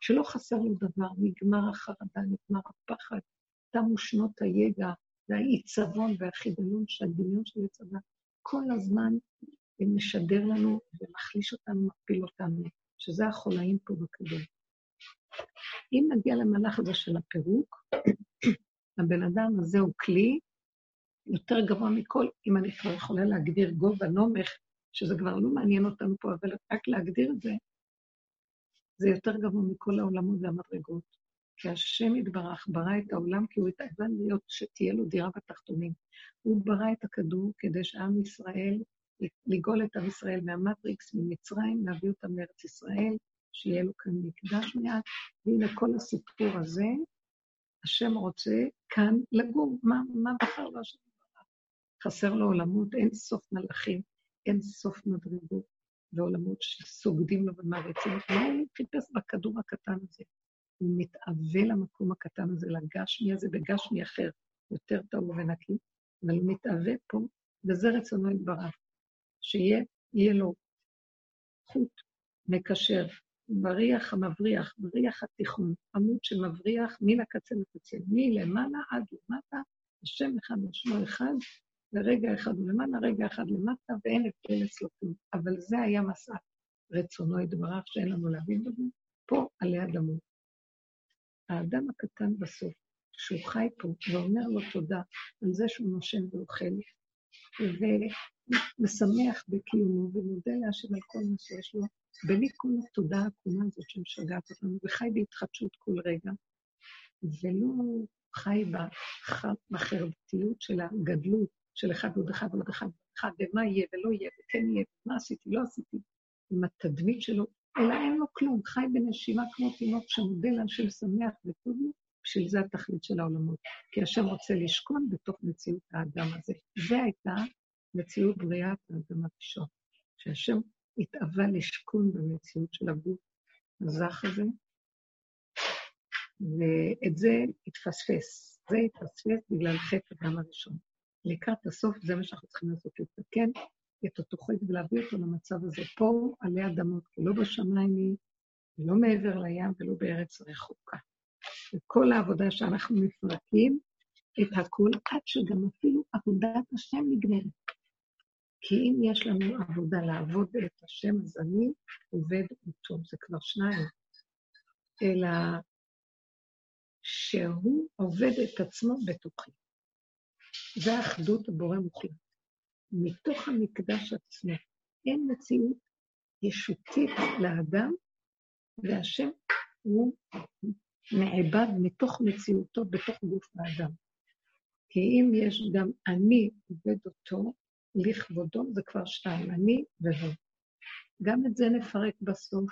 שלא חסר לו דבר, נגמר החרדה, נגמר הפחד, תמו שנות היגע, והעיצבון והחידלון של הדמיון של הצבא, כל הזמן משדר לנו ומחליש אותנו, מפיל אותנו, שזה החולאים פה בכדור. אם נגיע למהלך הזה של הפירוק, הבן אדם הזה הוא כלי יותר גבוה מכל, אם אני כבר יכולה להגדיר גובה נומך, שזה כבר לא מעניין אותנו פה, אבל רק להגדיר את זה, זה יותר גבוה מכל העולמות והמדרגות, כי השם יתברך ברא את העולם, כי הוא התאזן להיות שתהיה לו דירה בתחתונים. הוא ברא את הכדור כדי שעם ישראל, לגאול את עם ישראל מהמטריקס, ממצרים, להביא אותם לארץ ישראל, שיהיה לו כאן מקדש מעט, והנה כל הסיפור הזה, השם רוצה כאן לגור, מה בחר לו השם יתברך? חסר לו עולמות, אין סוף מלאכים, אין סוף מדרגות, לעולמות שסוגדים לו במערצים, מה הוא חיפש בכדור הקטן הזה? הוא מתאווה למקום הקטן הזה, לגשמי הזה, בגשמי אחר, יותר טוב ונקי, אבל הוא מתאווה פה, וזה רצונו יתברך, שיהיה לו חוט מקשר, בריח המבריח, בריח התיכון, עמוד שמבריח מן הקצה לקצה, מלמעלה עד למטה, השם אחד ושמו אחד, לרגע אחד למעלה, רגע אחד למטה, ואין הבדל אצלותו. אבל זה היה מסע רצונו יתברך, שאין לנו להבין בזה, פה עלי אדמות. האדם הקטן בסוף, שהוא חי פה, ואומר לו תודה על זה שהוא נושם ואוכל, ומשמח בקיומו, ומודה להשם על כל מה שיש לו, בלי כל התודה העקומה הזאת שמשגעת אותנו, וחי בהתחדשות כל רגע, ולא חי בחרבתיות של הגדלות, של אחד ועוד אחד ועוד אחד, ומה יהיה ולא יהיה, וכן יהיה, מה עשיתי, לא עשיתי, עם התדמית שלו, אלא אין לו כלום, חי בנשימה כמו תינוק שמודה לאנשים שמח וטוב לו, בשביל זה התכלית של העולמות, כי השם רוצה לשכון בתוך מציאות האדם הזה. זה הייתה מציאות בריאת האדם הראשון, שהשם התאווה לשכון במציאות של הגוף הזך הזה, ואת זה התפספס, זה התפספס בגלל חטא האדם הראשון. לקראת הסוף, זה מה שאנחנו צריכים לעשות, לתקן את אותו חטא ולהביא אותו למצב הזה, פה עלי אדמות, לא בשמיים, לא מעבר לים ולא בארץ רחוקה. וכל העבודה שאנחנו מפרקים, את הכל, עד שגם אפילו עבודת השם נגמרת. כי אם יש לנו עבודה לעבוד את השם, אז אני עובד אותו, זה כבר שניים. אלא שהוא עובד את עצמו בתוכי. זה האחדות הבורא מוחלט. מתוך המקדש עצמו, אין מציאות ישותית לאדם, והשם הוא נעבד מתוך מציאותו, בתוך גוף האדם. כי אם יש גם אני עובד אותו, לכבודו, זה כבר שתיים, אני והוא. גם את זה נפרק בסוף,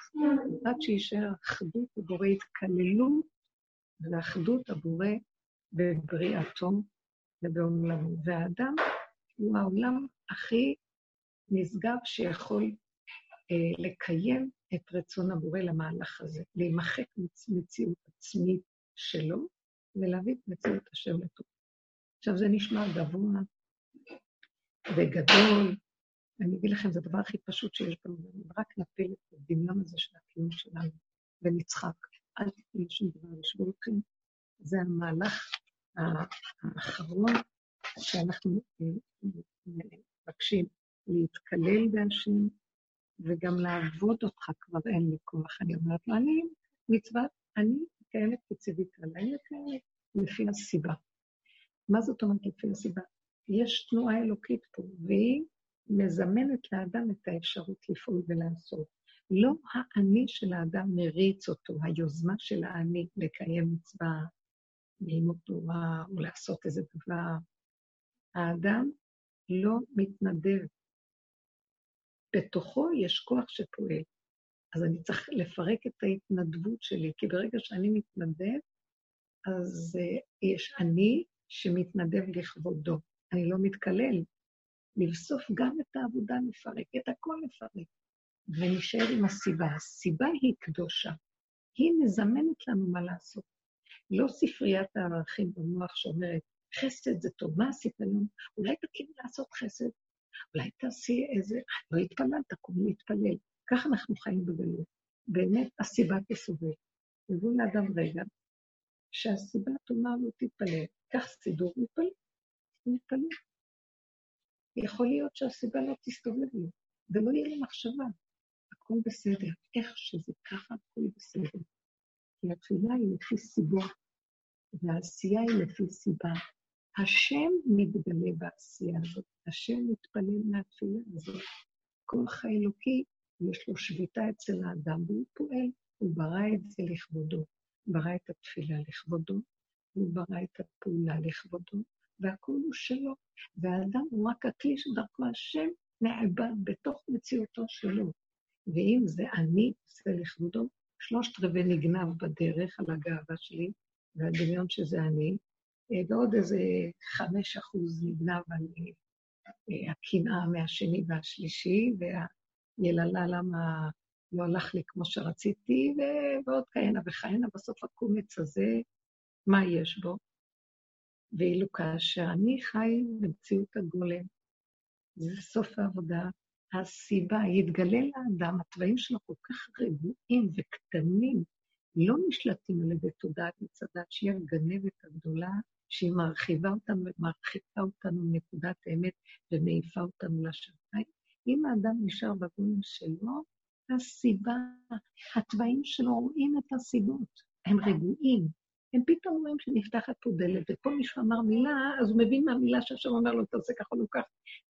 עד שישאר האחדות הבורא התקללות, והאחדות הבורא בבריאתו, ובעולם, והאדם הוא העולם הכי נשגב שיכול לקיים את רצון הבורא למהלך הזה, להימחק מציאות עצמית שלו, ולהביא את מציאות השם לתוכו. עכשיו זה נשמע גבוה וגדול, אני אגיד לכם, זה הדבר הכי פשוט שיש בנו, רק נפיל את הדמיון הזה של הקיום שלנו, ונצחק, אל תפעיל שום דבר לשבור אתכם, זה המהלך, האחרון שאנחנו מבקשים להתקלל באנשים וגם לעבוד אותך כבר אין לי כוח. אני אומרת לו, אני מצוות, אני קיימת כציבית עליי, קיימת לפי הסיבה. מה זאת אומרת לפי הסיבה? יש תנועה אלוקית פה והיא מזמנת לאדם את האפשרות לפעול ולעשות. לא האני של האדם מריץ אותו, היוזמה של האני לקיים מצווה, ללמוד תורה או לעשות איזה דבר. האדם לא מתנדב. בתוכו יש כוח שפועל. אז אני צריך לפרק את ההתנדבות שלי, כי ברגע שאני מתנדב, אז יש אני שמתנדב לכבודו. אני לא מתקלל. לבסוף גם את העבודה נפרק, את הכל נפרק. ונשאר עם הסיבה. הסיבה היא קדושה. היא מזמנת לנו מה לעשות. לא ספריית הערכים במוח שאומרת, חסד זה טוב, מה עשית היום? אולי תקים לעשות חסד, אולי תעשי איזה, לא התפלל, תקום להתפלל. כך אנחנו חיים בגלות. באמת הסיבה תסובב. תבוא לאדם רגע, שהסיבה תאמר לו תתפלל. כך סידור מתפלל, מתפלל. יכול להיות שהסיבה לא תסתובב לי, ולא יהיה לי מחשבה. הכל בסדר, איך שזה ככה, הכל בסדר. כי התפילה היא לפי סיבה, והעשייה היא לפי סיבה. השם מתגלה בעשייה הזאת, השם מתפלל מהתפילה הזאת. כוח האלוקי, יש לו שביטה אצל האדם, והוא פועל, הוא ברא את זה לכבודו. ברא את התפילה לכבודו, הוא ברא את הפעולה לכבודו, והכל הוא שלו. והאדם הוא רק הכלי שדרכו השם נעבד בתוך מציאותו שלו. ואם זה אני, זה לכבודו, 3/4 נגנב בדרך על הגאווה שלי, והדמיון שזה אני, ועוד איזה 5% נגנב על הקנאה מהשני והשלישי, והיללה למה לא הלך לי כמו שרציתי, ועוד כהנה וכהנה, בסוף הקומץ הזה, מה יש בו? ואילו כאשר אני חי במציאות הגולם, זה סוף העבודה, הסיבה, יתגלה לאדם, התוואים שלו כל כך רגועים וקטנים, לא נשלטים על ידי תודעת מצדת שהיא הגנבת הגדולה, שהיא מרחיבה אותנו ומרחיקה אותנו מנקודת האמת ומעיפה אותנו לשמיים. אם האדם נשאר בגולם שלו, הסיבה, התוואים שלו רואים את הסיבות, הם רגועים, הם פתאום רואים שנפתחת פה דלת, וכל מישהו אמר מילה, אז הוא מבין מהמילה שהשם אומר לו, תעשה ככה או ככה.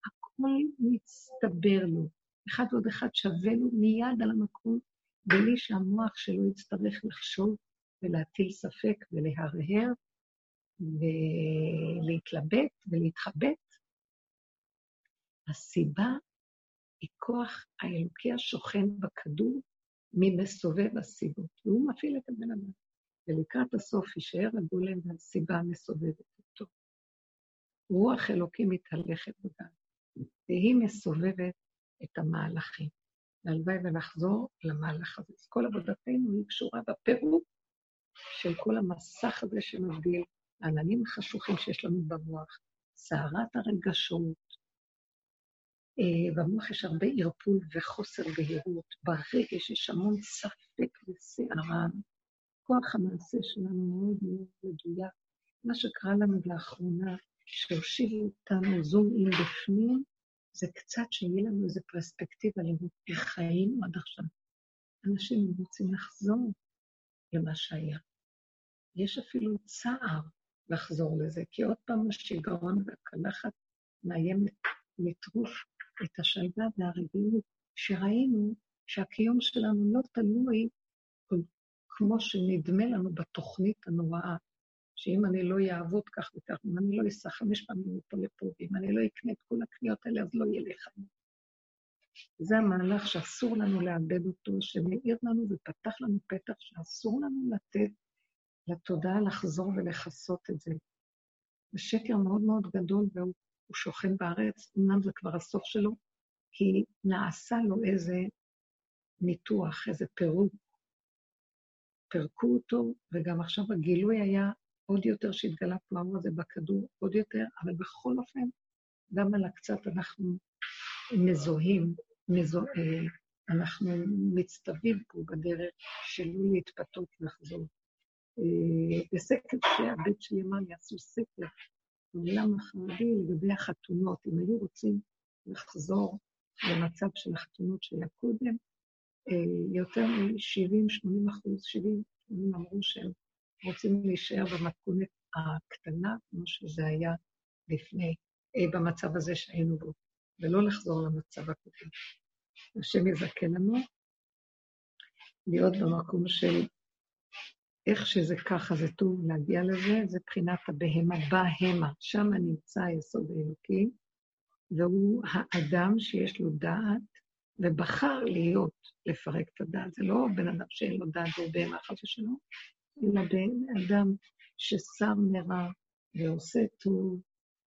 הכל מצטבר לו, אחד ועוד אחד שווה לו מיד על המקום, בלי שהמוח שלו יצטרך לחשוב ולהטיל ספק ולהרהר, ולהתלבט ולהתחבט. הסיבה היא כוח האלוקי השוכן בכדור, ממסובב הסיבות, והוא מפעיל את הבן אדם. ולקראת הסוף יישאר הגולם והסיבה מסובבת אותו. רוח אלוקים מתהלכת בגן, והיא מסובבת את המהלכים. והלוואי ונחזור למהלך הזה. אז כל עבודתנו היא קשורה בפירוק של כל המסך הזה שמבדיל, העננים החשוכים שיש לנו במוח, סערת הרגשות, במוח יש הרבה ערפול וחוסר בהירות, ברגש יש המון ספק וסערה, כוח המעשה שלנו מאוד מאוד מדויק. מה שקרה לנו לאחרונה, שהושיב אותנו זום עם בפנים, זה קצת שיהיה לנו איזו פרספקטיבה לראות איך חיים עד עכשיו. אנשים רוצים לחזור למה שהיה. יש אפילו צער לחזור לזה, כי עוד פעם השיגעון והקלחת מאיימת לטרוף את השלווה והרגיעות, שראינו שהקיום שלנו לא תלוי כמו שנדמה לנו בתוכנית הנוראה, שאם אני לא יעבוד כך וכך, אם אני לא אסע 5 פעמים מפה לפה, ואם אני לא אקנה את כל הקניות האלה, אז לא יהיה לך. זה המהלך שאסור לנו לאבד אותו, שמאיר לנו ופתח לנו פתח, שאסור לנו לתת לתודעה לחזור ולחסות את זה. זה שקר מאוד מאוד גדול, והוא שוכן בארץ, אמנם זה כבר הסוף שלו, כי נעשה לו איזה ניתוח, איזה פירוק, פרקו אותו, וגם עכשיו הגילוי היה עוד יותר שהתגלה פלאו הזה בכדור, עוד יותר, אבל בכל אופן, גם על הקצת אנחנו מזוהים, אנחנו מצטבים פה בדרך שלא להתפתות לחזור. בסקר שהבית שלי אמר לי, עשו סקר, ולמה חרדי לגבי החתונות, אם היו רוצים לחזור למצב של החתונות שהיה קודם, יותר מ-70-80% אמרו שהם רוצים להישאר במתכונת הקטנה, כמו שזה היה לפני, במצב הזה שהיינו בו, ולא לחזור למצב הקודם. השם יזכה לנו להיות במקום של איך שזה ככה זה טוב להגיע לזה, זה בחינת הבהמה, בהמה, שם נמצא היסוד האלוקי, והוא האדם שיש לו דעת, ובחר להיות, לפרק את הדעת, זה לא בן אדם שאין לו דעת ובהמה אחת שלו, אלא בן אדם ששר מרע ועושה טוב,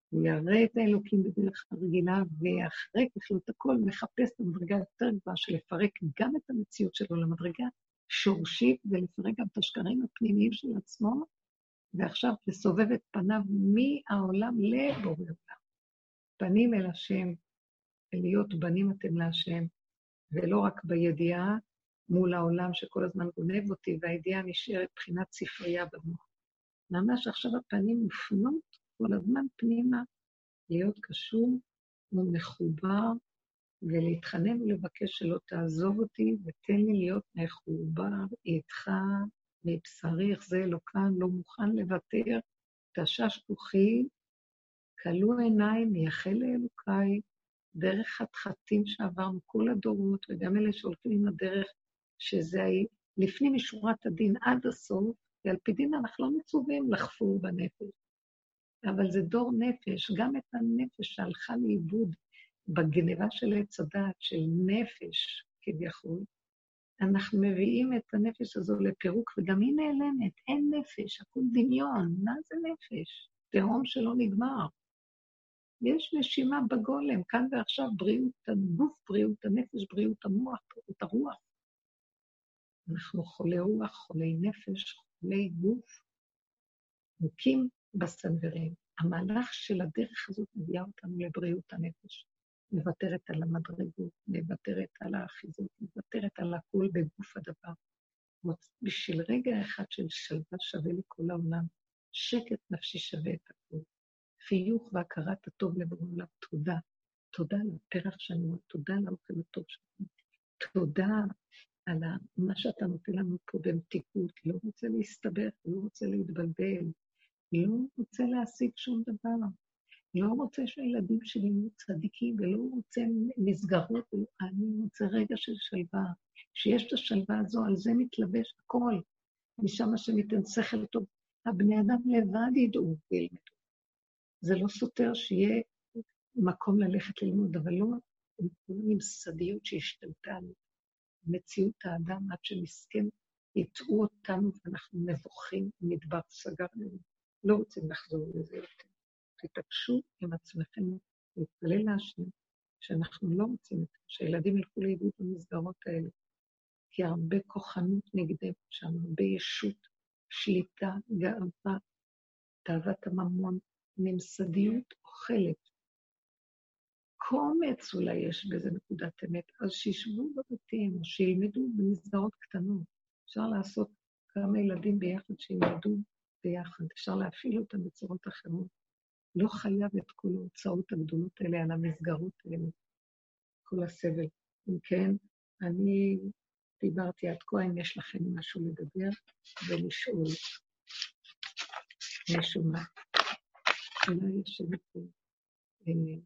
הוא יראה את האלוקים בדרך הרגילה, ואחרי ככלות הכל מחפש את המדרגה יותר גבוהה, שלפרק גם את המציאות שלו למדרגה שורשית, ולפרק גם את השקרים הפנימיים של עצמו, ועכשיו תסובב את פניו מהעולם לבורא עולם. פנים אל השם, להיות בנים אתם להשם, ולא רק בידיעה מול העולם שכל הזמן גונב אותי, והידיעה נשארת בחינת ספרייה במוח. ממש עכשיו הפנים מופנות כל הזמן פנימה, להיות קשור ומחובר, ולהתחנן ולבקש שלא תעזוב אותי, ותן לי להיות מחובר איתך, מבשרי, איך זה לא כאן, לא מוכן לוותר, תשש כוחי, קלו עיניי, מייחל לאלוקיי, דרך חתחתים שעברנו כל הדורות, וגם אלה שהולכים עם הדרך, שזה לפנים משורת הדין עד הסוף, ועל פי דין אנחנו לא מצווים לחפור בנפש. אבל זה דור נפש, גם את הנפש שהלכה לאיבוד, בגניבה של עץ הדעת, של נפש כביכול, אנחנו מביאים את הנפש הזו לפירוק, וגם היא נעלמת, אין נפש, הכל דמיון, מה זה נפש? תהום שלא נגמר. יש נשימה בגולם, כאן ועכשיו בריאות הגוף, בריאות הנפש, בריאות המוח, בריאות הרוח. אנחנו חולי רוח, חולי נפש, חולי גוף, מוכים בסנברים. המהלך של הדרך הזאת מביאה אותנו לבריאות הנפש. מוותרת על המדרגות, מוותרת על האחיזות, מוותרת על הכל בגוף הדבר. בשביל רגע אחד של שלווה שווה לי כל העולם, שקט נפשי שווה את הכל. חיוך והכרת הטוב לבורא עולם, תודה. תודה על הפרח שלנו, תודה על האוכל הטוב שלנו, תודה על מה שאתה נותן לנו פה במתיקות, לא רוצה להסתבך, לא רוצה להתבלבל, לא רוצה להשיג שום דבר. לא רוצה שהילדים שלי יהיו צדיקים, ולא רוצה מסגרות, אני רוצה רגע של שלווה, שיש את השלווה הזו, על זה מתלבש הכל, משם השם ייתן שכל טוב, הבני אדם לבד ידעו וילמדו. זה לא סותר שיהיה מקום ללכת ללמוד, אבל לא ממסדיות שהשתלטה על מציאות האדם, עד שמסכן, יטעו אותנו, ואנחנו מבוכים, מדבר סגר, לא רוצים לחזור לזה יותר. תתעקשו עם עצמכם להתפלל להשם, שאנחנו לא רוצים את זה, שהילדים ילכו לאיבוד במסגרות האלה, כי הרבה כוחנות נגדם שם, הרבה ישות, שליטה, גאווה, תאוות הממון, ממסדיות אוכלת. קומץ אולי יש בזה נקודת אמת, אז שישבו בבתים, שילמדו במסגרות קטנות. אפשר לעשות כמה ילדים ביחד שילמדו ביחד, אפשר להפעיל אותם בצורות אחרות. לא חייב את כל ההוצאות הגדולות האלה על המסגרות האלה, כל הסבל. אם כן, אני דיברתי עד כה, אם יש לכם משהו לדבר ולשאול משהו מה. אולי יש לי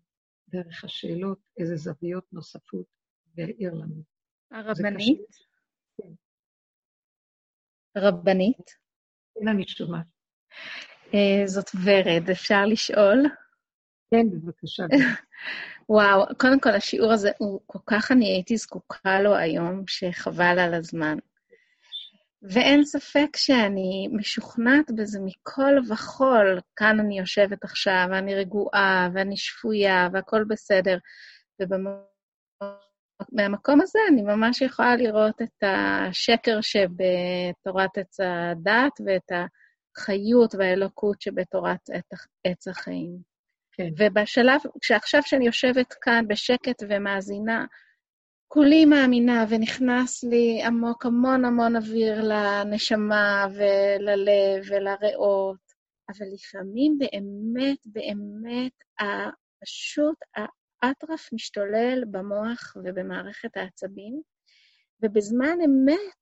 דרך השאלות, איזה זוויות נוספות והעיר לנו. הרבנית? כן. הרבנית? אין אני שומעת. זאת ורד, אפשר לשאול? כן, בבקשה. וואו, קודם כל השיעור הזה, הוא כל כך אני הייתי זקוקה לו היום, שחבל על הזמן. ואין ספק שאני משוכנעת בזה מכל וכל, כאן אני יושבת עכשיו, ואני רגועה, ואני שפויה, והכל בסדר, ומהמקום הזה אני ממש יכולה לראות את השקר שבתורת עץ הדת, ואת ה... חיות והאלוקות שבתורת עץ החיים. כן. ובשלב, כשעכשיו שאני יושבת כאן בשקט ומאזינה, כולי מאמינה ונכנס לי עמוק המון המון אוויר לנשמה וללב ולריאות, אבל לפעמים באמת באמת פשוט האטרף משתולל במוח ובמערכת העצבים, ובזמן אמת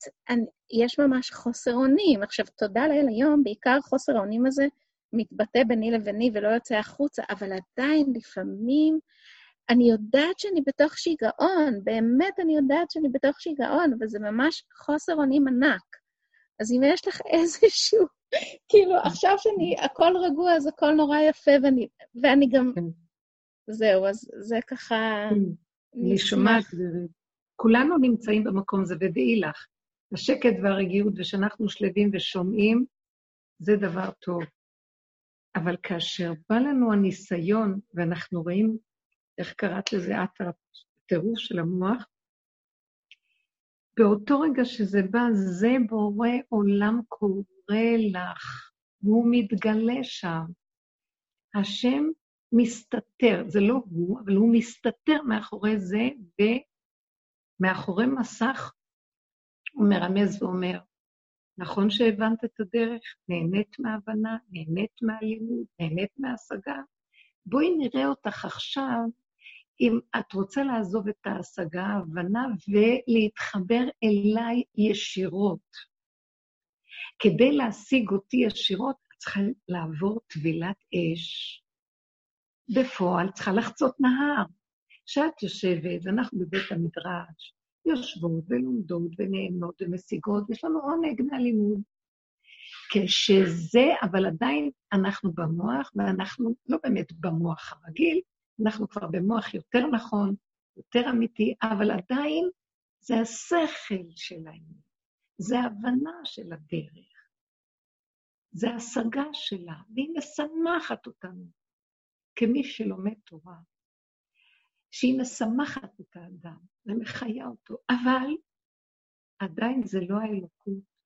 יש ממש חוסר אונים. עכשיו, תודה לאל היום, בעיקר חוסר האונים הזה מתבטא ביני לביני ולא יוצא החוצה, אבל עדיין לפעמים אני יודעת שאני בתוך שיגעון, באמת אני יודעת שאני בתוך שיגעון, וזה ממש חוסר אונים ענק. אז אם יש לך איזשהו, כאילו עכשיו שאני, הכל רגוע, אז הכל נורא יפה, ואני גם, זהו, אז זה ככה... אני שומעת דרך. כולנו נמצאים במקום זה, ודאי לך, השקט והרגיעות, ושאנחנו שלבים ושומעים, זה דבר טוב. אבל כאשר בא לנו הניסיון, ואנחנו רואים, איך קראת לזה, הטירוף של המוח, באותו רגע שזה בא, זה בורא עולם קורא לך, הוא מתגלה שם. השם מסתתר, זה לא הוא, אבל הוא מסתתר מאחורי זה, ומאחורי מסך הוא מרמז ואומר, נכון שהבנת את הדרך, נהנית מההבנה, נהנית מהלימוד, נהנית מההשגה, בואי נראה אותך עכשיו, אם את רוצה לעזוב את ההשגה, ההבנה, ולהתחבר אליי ישירות. כדי להשיג אותי ישירות, את צריכה לעבור טבילת אש. בפועל, צריכה לחצות נהר. כשאת יושבת, ואנחנו בבית המדרש, יושבות ולומדות ונהנות ומשיגות, יש לנו עונג מהלימוד. כשזה, אבל עדיין אנחנו במוח, ואנחנו לא באמת במוח הרגיל, אנחנו כבר במוח יותר נכון, יותר אמיתי, אבל עדיין זה השכל שלנו, זה ההבנה של הדרך, זה ההשגה שלה, והיא משמחת אותנו, כמי שלומד תורה, שהיא משמחת את האדם ומחיה אותו, אבל עדיין זה לא האלוקות,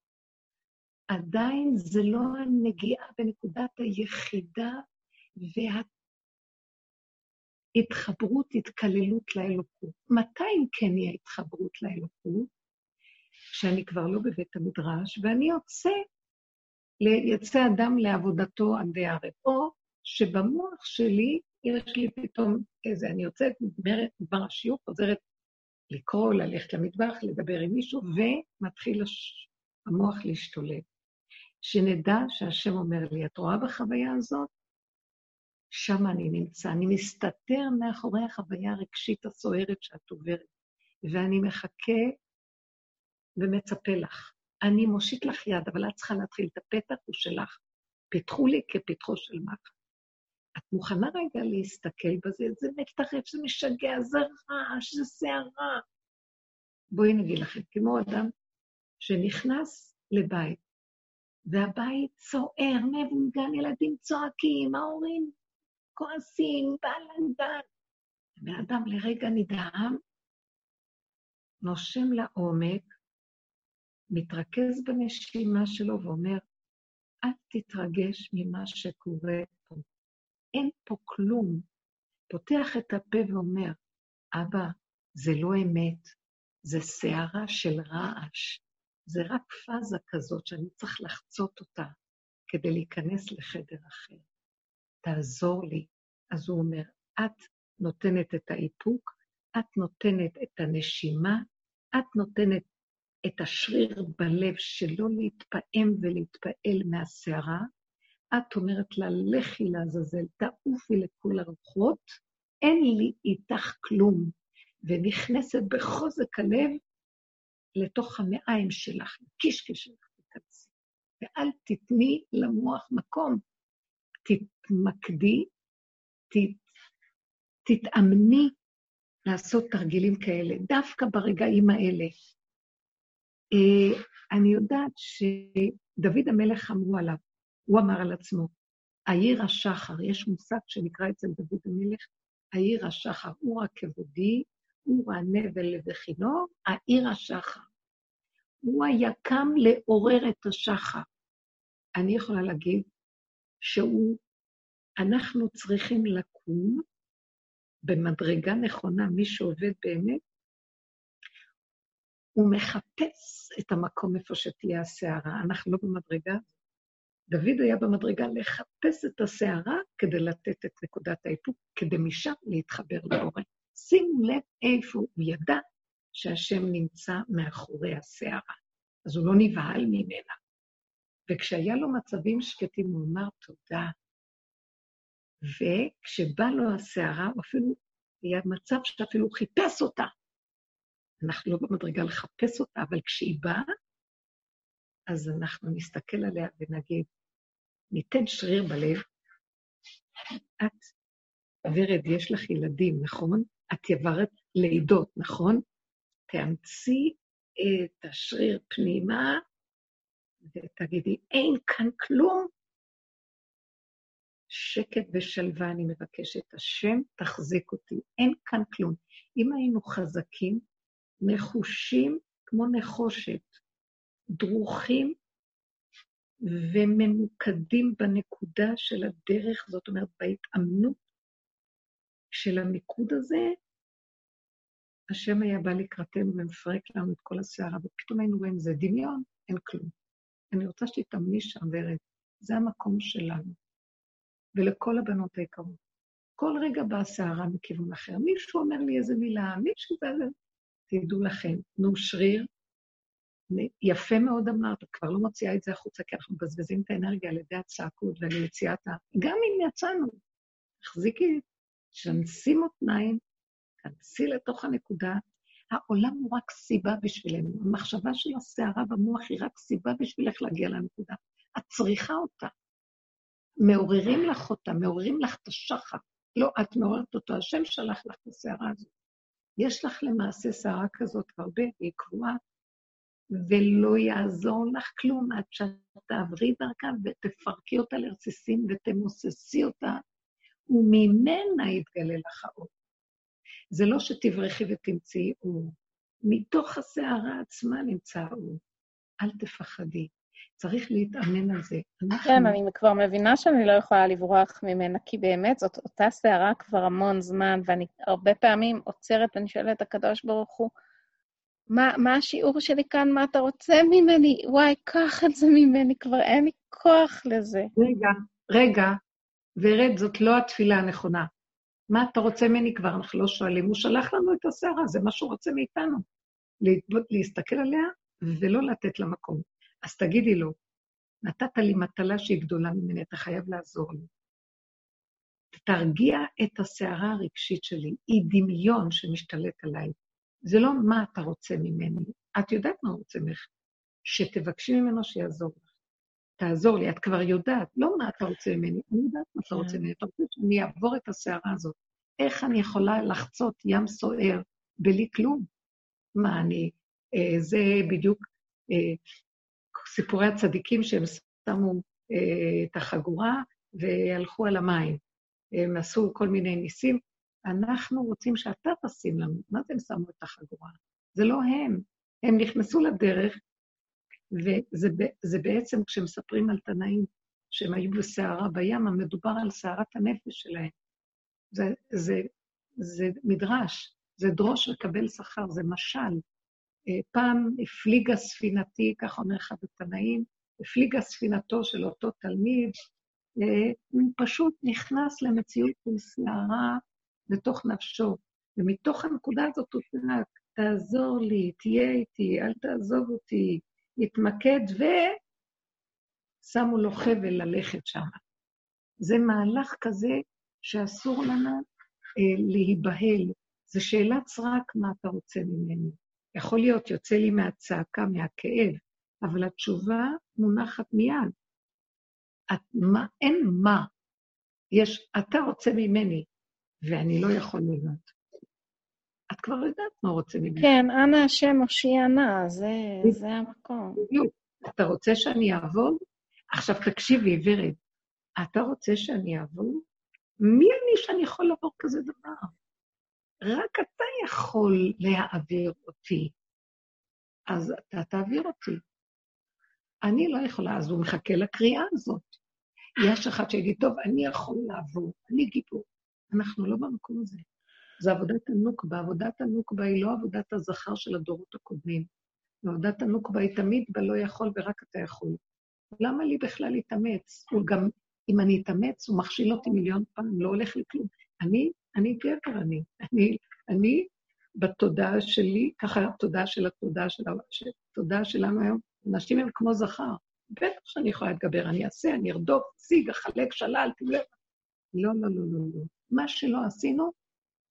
עדיין זה לא הנגיעה בנקודת היחידה והתקעה, התחברות, התקללות לאלוקות. מתי אם כן יהיה התחברות לאלוקות? כשאני כבר לא בבית המדרש, ואני יוצא אדם לעבודתו עדי הערב, או שבמוח שלי, יש לי פתאום איזה, אני יוצאת, נגמרת דבר השיעור, חוזרת לקרוא, ללכת למטבח, לדבר עם מישהו, ומתחיל המוח להשתולל. שנדע שהשם אומר לי, את רואה בחוויה הזאת? שם אני נמצא, אני מסתתר מאחורי החוויה הרגשית הסוערת שאת עוברת, ואני מחכה ומצפה לך. אני מושיט לך יד, אבל את צריכה להתחיל את הפתח הוא שלך. פתחו לי כפתחו של מחט. את מוכנה רגע להסתכל בזה, זה מתחרף, זה משגע, זה רעש, זה שערה. בואי נגיד לכם, כמו אדם שנכנס לבית, והבית סוער, מבולגן, ילדים צועקים, ההורים, כועסים, בלנדן. והאדם לרגע נדהם, נושם לעומק, מתרכז בנשימה שלו ואומר, אל תתרגש ממה שקורה פה. אין פה כלום. פותח את הפה ואומר, אבא, זה לא אמת, זה שערה של רעש. זה רק פאזה כזאת שאני צריך לחצות אותה כדי להיכנס לחדר אחר. תעזור לי. אז הוא אומר, את נותנת את האיפוק, את נותנת את הנשימה, את נותנת את השריר בלב שלא להתפעם ולהתפעל מהשערה, את אומרת לה, לכי לעזאזל, תעופי לכל הרוחות, אין לי איתך כלום, ונכנסת בחוזק הלב לתוך המעיים שלך, קישקי שלך, ואל תתני למוח מקום, תתמקדי, תתאמני לעשות תרגילים כאלה, דווקא ברגעים האלה. אני יודעת שדוד המלך אמרו עליו, הוא אמר על עצמו, העיר השחר, יש מושג שנקרא אצל דוד המלך, העיר השחר, הוא הכבודי, הוא הנבל וכינור, העיר השחר. הוא היה קם לעורר את השחר. אני יכולה להגיד, אנחנו צריכים לקום במדרגה נכונה, מי שעובד באמת, הוא מחפש את המקום איפה שתהיה השערה, אנחנו לא במדרגה, דוד היה במדרגה לחפש את השערה, כדי לתת את נקודת האיפוק, כדי משם להתחבר לאורן. שימו לב איפה הוא ידע שהשם נמצא מאחורי השערה, אז הוא לא נבהל ממנה. וכשהיה לו מצבים שקטים, הוא אמר תודה, וכשבא לו השערה, הוא אפילו, היה מצב שאפילו חיפש אותה. אנחנו לא במדרגה לחפש אותה, אבל כשהיא באה, אז אנחנו נסתכל עליה ונגיד, ניתן שריר בלב, את, ורד, יש לך ילדים, נכון? את יברת לידות, נכון? תאמצי את השריר פנימה, ותגידי, אין כאן כלום, שקט ושלווה, אני מבקשת, השם תחזיק אותי, אין כאן כלום. אם היינו חזקים, נחושים כמו נחושת, דרוכים וממוקדים בנקודה של הדרך, זאת אומרת, בהתאמנות של המיקוד הזה, השם היה בא לקראתנו ומפרק לנו את כל השערה, ופתאום היינו רואים, זה דמיון, אין כלום. אני רוצה שתתאמני שם ורד, זה המקום שלנו, ולכל הבנות היקרות. כל רגע באה שערה מכיוון אחר, מישהו אומר לי איזה מילה, מישהו זה, תדעו לכם, נו שריר, יפה מאוד אמרת, כבר לא מוציאה את זה החוצה, כי אנחנו מבזבזים את האנרגיה על ידי הצעקות ועל יציאתה, גם אם יצאנו, תחזיקי, שנסי מותניים, תנסי לתוך הנקודה, העולם הוא רק סיבה בשבילנו, המחשבה של השערה במוח היא רק סיבה בשבילך להגיע לנקודה, את צריכה אותה, מעוררים לך אותה, מעוררים לך את השחר, לא, את מעוררת אותו, השם שלח לך את השערה הזאת, יש לך למעשה שערה כזאת הרבה, היא קבועה, ולא יעזור לך כלום עד שתעברי דרכה ותפרקי אותה לרסיסים ותמוססי אותה, וממנה יתגלה לך עוד. זה לא שתברחי ותמצאי אור, מתוך השערה עצמה נמצא אור. אל תפחדי, צריך להתאמן על זה. כן, אני כבר מבינה שאני לא יכולה לברוח ממנה, כי באמת זאת אותה שערה כבר המון זמן, ואני הרבה פעמים עוצרת ואני שואלת את הקדוש ברוך הוא, מה השיעור שלי כאן, מה אתה רוצה ממני? וואי, קח את זה ממני, כבר אין לי כוח לזה. רגע, ורד, זאת לא התפילה הנכונה. מה אתה רוצה ממני כבר? אנחנו לא שואלים, הוא שלח לנו את השערה, זה מה שהוא רוצה מאיתנו. להסתכל עליה ולא לתת לה מקום. אז תגידי לו, נתת לי מטלה שהיא גדולה ממני, אתה חייב לעזור לי. תרגיע את השערה הרגשית שלי, היא דמיון שמשתלט עליי. זה לא מה אתה רוצה ממני, את יודעת מה רוצה ממך, שתבקשי ממנו שיעזור לך, תעזור לי, את כבר יודעת, לא מה אתה רוצה ממני, אני יודעת מה אתה רוצה ממני, אתה רוצה שאני אעבור את השערה הזאת, איך אני יכולה לחצות ים סוער בלי כלום? מה אני, זה בדיוק סיפורי הצדיקים שהם שמו את החגורה והלכו על המים, הם עשו כל מיני ניסים, אנחנו רוצים שאתה תשים לנו, מה אתם שמו את החגורה? זה לא הם, הם נכנסו לדרך, וזה בעצם כשמספרים על תנאים, שהם היו בסערה בים, המדובר על סערת הנפש שלהם, זה מדרש, זה דרוש לקבל שכר, זה משל, פעם הפליגה ספינתי, כך אומר אחד התנאים, הפליגה ספינתו של אותו תלמיד, הוא פשוט נכנס למציאות של סערה, לתוך נפשו, ומתוך הנקודה הזאת הוא תנק, תעזור לי, תהיה איתי, אל תעזוב אותי, יתמקד, ושמו לו חבל ללכת שם. זה מהלך כזה שאסור לנו להיבהל, זה שאלת סרק מה אתה רוצה ממני. יכול להיות, יוצא לי מהצעקה, מהכאב, אבל התשובה מונחת מיד. אין מה, יש, אתה רוצה ממני, ואני לא יכול לדעת. את כבר יודעת מה רוצה ממני. כן, אנא השם הושיע נא, זה המקום. בדיוק, אתה רוצה שאני אעבוד? עכשיו תקשיבי, ורד, אתה רוצה שאני אעבוד? מי אני שאני יכול לעבור כזה דבר? רק אתה יכול להעביר אותי. אז אתה תעביר אותי. אני לא יכולה, אז הוא מחכה לקריאה הזאת. יש אחד שיגיד, טוב, אני יכול לעבור, אני גיבור. אנחנו לא במקום הזה. זו עבודת הנוקבה. עבודת הנוקבה היא לא עבודת הזכר של הדורות הקודמים. עבודת הנוקבה היא תמיד בלא יכול ורק אתה יכול. למה לי בכלל להתאמץ? הוא גם, אם אני אתאמץ, הוא מכשיל אותי מיליון פעם, לא הולך לי כלום. אני גבר, אני בתודעה שלי, ככה התודעה שלנו היום, אנשים הם כמו זכר. בטח שאני יכולה להתגבר, אני אעשה, אני ארדוף, ציג, אחלק, שלל, תלך. לא. מה שלא עשינו,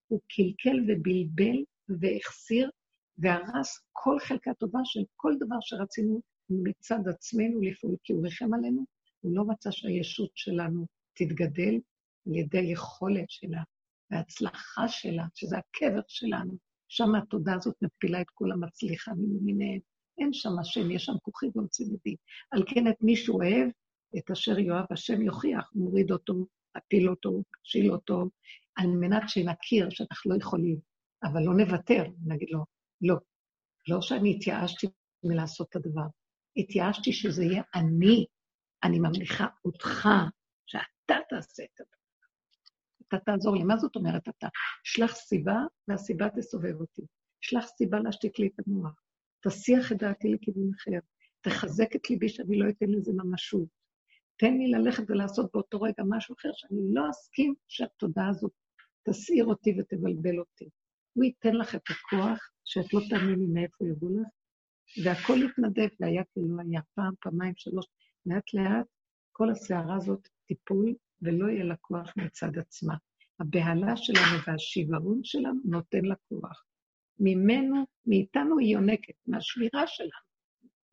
הוא קלקל ובלבל והחסיר, והרס כל חלקה טובה של כל דבר שרצינו מצד עצמנו לפעול, כי הוא רחם עלינו, הוא לא רצה שהישות שלנו תתגדל על ידי יכולת שלה, וההצלחה שלה, שזה הקבר שלנו, שם התודה הזאת מפילה את כל המצליחה ממיניהם, אין שם השם, יש שם כוחי ומצלידי, על כן את מי שהוא אוהב, את אשר יואב השם יוכיח, מוריד אותו, אפיל אותו, שיל אותו, על מנת שנכיר שאנחנו לא יכולים, אבל לא נוותר, נגיד לו, לא שאני התייאשתי מלעשות את הדבר, התייאשתי שזה יהיה אני אני ממליכה אותך, שאתה תעשה את הדבר. אתה תעזור לי. מה זאת אומרת אתה? שלח סיבה, והסיבה תסובב אותי. שלח סיבה להשתיק לי את המוח. תסיח את דעתי לכיוון אחר. תחזק את ליבי שאני לא אתן לזה ממשות. תן לי ללכת ולעשות באותו רגע משהו אחר, שאני לא אסכים שהתודעה הזאת תסעיר אותי ותבלבל אותי. הוא ייתן לך את הכוח, שאת לא תאמיני מאיפה יבוא לך, והכל יתנדב, והיה כאילו היה פעם, פעמיים, שלוש, מעט לאט, כל הסערה הזאת טיפול, ולא יהיה לה כוח מצד עצמה. הבהלה שלנו והשיוורון שלנו נותן לה כוח. ממנו, מאיתנו היא יונקת, מהשבירה שלנו.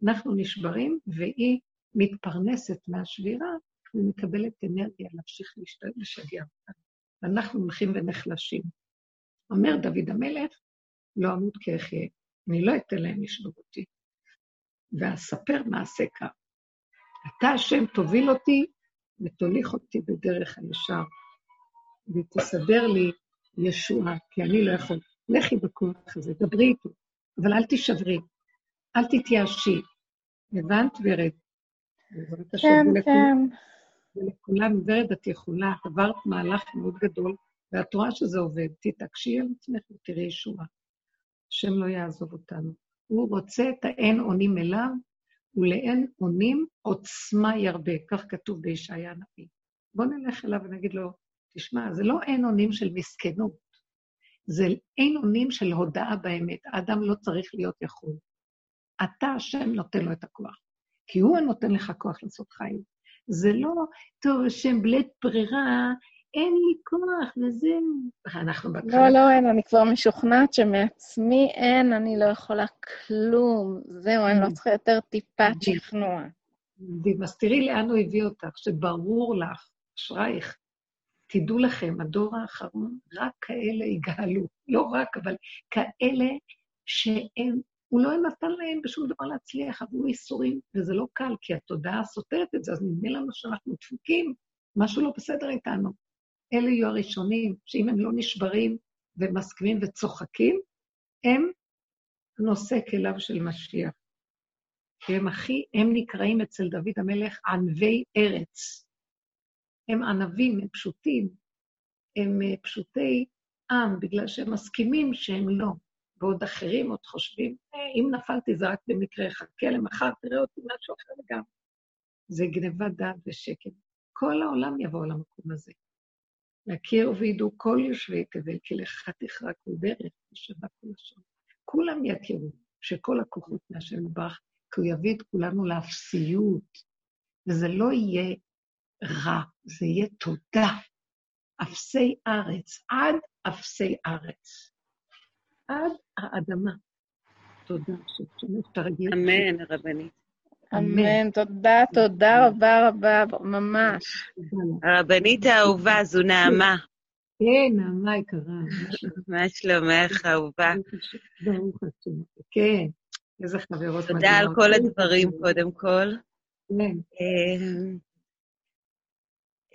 אנחנו נשברים, והיא מתפרנסת מהשבירה, ומקבלת אנרגיה להמשיך לשגע אותנו. ואנחנו הולכים ונחלשים. אומר דוד המלך, לא אמות כי אחיה, אני לא אתן להם לשבור אותי. ואספר מעשה כך. אתה השם תוביל אותי, ותוליך אותי בדרך הישר, ותסדר לי ישועה, כי אני לא יכול. לכי בכוח הזה, דברי איתו, אבל אל תשברי, אל תתייאשי. הבנת ורד? הבנת השם. ולכולם ורד את יכולה, את עברת מהלך מאוד גדול, ואת רואה שזה עובד, תתעקשי על עצמך ותראי ישועה. השם לא יעזוב אותנו. הוא רוצה את האין עונים אליו, ולאין עונים עוצמה ירבה, כך כתוב בישעיה הנביא. בוא נלך אליו ונגיד לו, תשמע, זה לא אין עונים של מסכנות, זה אין עונים של הודעה באמת, האדם לא צריך להיות יכול. אתה השם נותן לו את הכוח, כי הוא נותן לך כוח לעשות חיים. זה לא, טוב, השם בלית ברירה, אין לי כוח, וזהו. אנחנו בקרה. לא, אין, אני כבר משוכנעת שמעצמי אין, אני לא יכולה כלום. זהו, אני לא צריכה יותר טיפת שכנוע. אז תראי לאן הוא הביא אותך, שברור לך, אשרייך, תדעו לכם, הדור האחרון, רק כאלה יגאלו, לא רק, אבל כאלה שהם, הוא לא נתן להם בשום דבר להצליח, עברו איסורים, וזה לא קל, כי התודעה סותרת את זה, אז נדמה לנו שאנחנו דפוקים, משהו לא בסדר איתנו. אלה יהיו הראשונים, שאם הם לא נשברים ומסכמים וצוחקים, הם נושא כליו של משיח. הם נקראים אצל דוד המלך ענבי ארץ. הם ענבים, הם פשוטים, הם פשוטי עם, בגלל שהם מסכימים שהם לא. ועוד אחרים עוד חושבים, אם נפלתי זה רק במקרה, חכה למחר, תראה אותי משהו אחר גם. זה גניבת דעת ושקט. כל העולם יבוא למקום הזה. להכיר וידעו כל יושבי תבל, כי לך תחרק בדרך, ושבא כל השם. כולם יכירו שכל הכוחות מהשם יתברך, כי הוא יביא את כולנו לאפסיות, וזה לא יהיה רע, זה יהיה תודה. אפסי ארץ, עד אפסי ארץ. עד האדמה. תודה, שתרגיל. אמן, רבנית. אמן, תודה, תודה רבה רבה, ממש. הרבנית האהובה, זו נעמה. כן, נעמה יקרה. מה שלומך, אהובה? ברוך השם. כן, איזה חברות. תודה על כל הדברים, קודם כל. כן.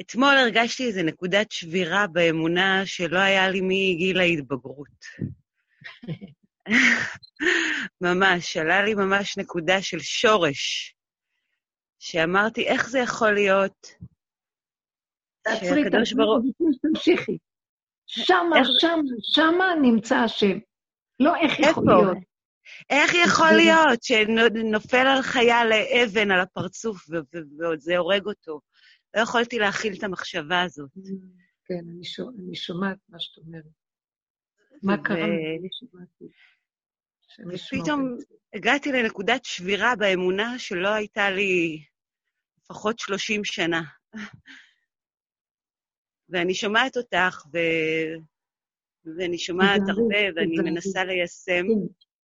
אתמול הרגשתי איזו נקודת שבירה באמונה שלא היה לי מגיל ההתבגרות. ממש, עלה לי ממש נקודה של שורש, שאמרתי, איך זה יכול להיות? תעצרי, תמשיכי. שמה נמצא השם. לא איך יכול להיות. איך יכול להיות שנופל על חיה לאבן על הפרצוף ועוד זה הורג אותו? לא יכולתי להכיל את המחשבה הזאת. כן, אני שומעת מה שאת אומרת. מה קרה? אני שמעתי. פתאום הגעתי לנקודת שבירה באמונה שלא הייתה לי לפחות 30 שנה. ואני שומעת אותך, ואני שומעת הרבה, ואני מנסה ליישם.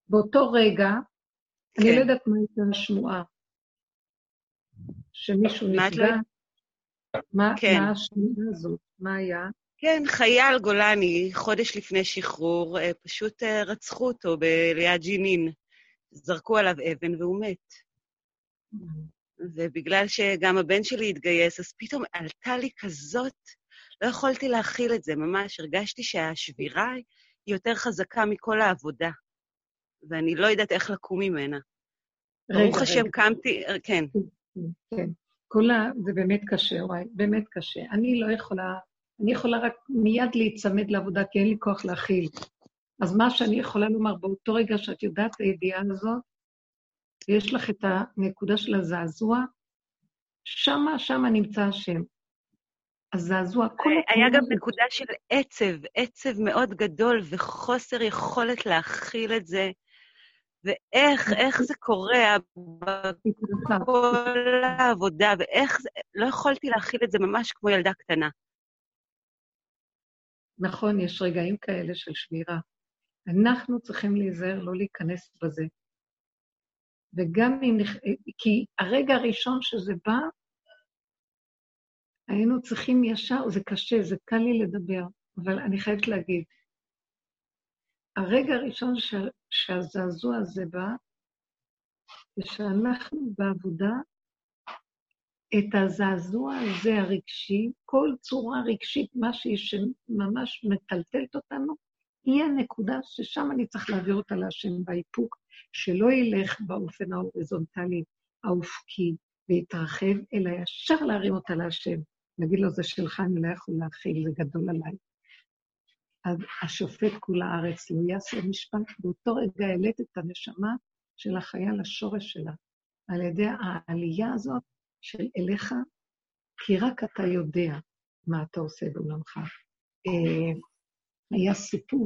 באותו רגע, אני לא יודעת מה הייתה השמועה. שמישהו נפגע. מה השנייה הזאת? מה היה? כן, חייל גולני, חודש לפני שחרור, פשוט רצחו אותו ליד ג'נין. זרקו עליו אבן והוא מת. ובגלל שגם הבן שלי התגייס, אז פתאום עלתה לי כזאת, לא יכולתי להכיל את זה, ממש. הרגשתי שהשבירה היא יותר חזקה מכל העבודה, ואני לא יודעת איך לקום ממנה. ברוך השם, קמתי, כן. זה באמת קשה, וואי, באמת קשה. אני לא יכולה, אני יכולה רק מיד להיצמד לעבודה, כי אין לי כוח להכיל. אז מה שאני יכולה לומר, באותו רגע שאת יודעת הידיעה הזאת, יש לך את הנקודה של הזעזוע, שמה נמצא השם. הזעזוע, כל התמונה... היה גם נקודה של עצב, עצב מאוד גדול, וחוסר יכולת להכיל את זה, ואיך זה קורה בכל העבודה, ואיך זה... לא יכולתי להכיל את זה ממש כמו ילדה קטנה. נכון, יש רגעים כאלה של שמירה. אנחנו צריכים להיזהר, לא להיכנס בזה. וגם אם... כי הרגע הראשון שזה בא, היינו צריכים ישר, זה קשה, זה קל לי לדבר, אבל אני חייבת להגיד, הרגע הראשון שהזעזוע הזה בא, כשאנחנו בעבודה, את הזעזוע הזה הרגשי, כל צורה רגשית, מה שהיא שממש מטלטלת אותנו, היא הנקודה ששם אני צריך להעביר אותה להשם באיפוק, שלא ילך באופן ההוריזונטלי, האופקי, ויתרחב, אלא ישר להרים אותה להשם. נגיד לו, זה שלך, אני לא יכול להכיל, זה גדול עליי. אז השופט כול הארץ לא יעשה משפט, באותו רגע העלית את הנשמה של החיה לשורש שלה, על ידי העלייה הזאת של אליך, כי רק אתה יודע מה אתה עושה בעולמך. היה סיפור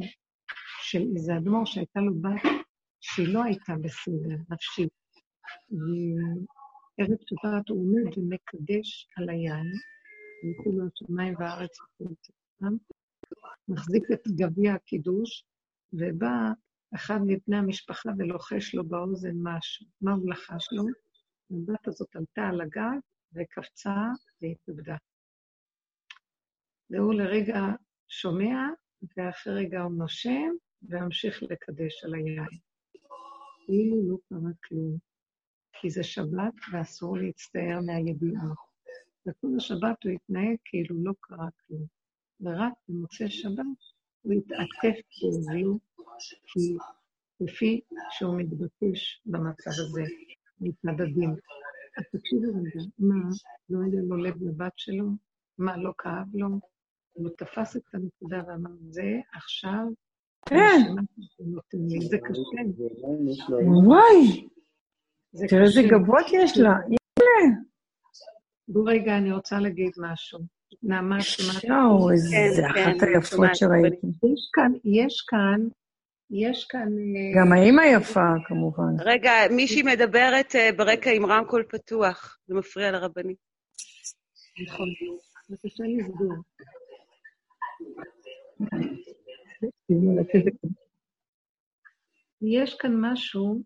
של איזה אדמו"ר שהייתה לו בת, שהיא לא הייתה בסדר, נפשית. ערב שבת הוא עומד ומקדש על היין, וכולו השמיים והארץ וכולם, מחזיק את גביע הקידוש, ובא אחד מבני המשפחה ולוחש לו באוזן משהו. מה הוא לחש לו? הבת הזאת עלתה על הגג וקפצה והתאבדה. והוא לרגע שומע, ואחרי רגע הוא נושם, והמשיך לקדש על היין. כאילו לא קרה כלום. כי זה שבת ואסור להצטער מהידיעה. וכל השבת הוא התנהג כאילו לא קרה כלום. ורק במוצאי שבת הוא התעטף כאביו, לפי שהוא מתבקש במצב הזה, מתנדבים. אז תקשיבו רגע, מה, לא היה לו לב לבת שלו? מה, לא כאב לו? הוא תפס את הנקודה ואמר, זה עכשיו, זה קשה. וואי! תראה איזה גבות יש לה, יאללה. בוא רגע, אני רוצה להגיד משהו. נעמה, שואו, איזה אחת היפות שראיתי. יש כאן... גם האמא יפה, כמובן. רגע, מישהי מדברת ברקע עם רמקול פתוח, זה מפריע לרבני. נכון, זה קשה לסגור. יש כאן משהו,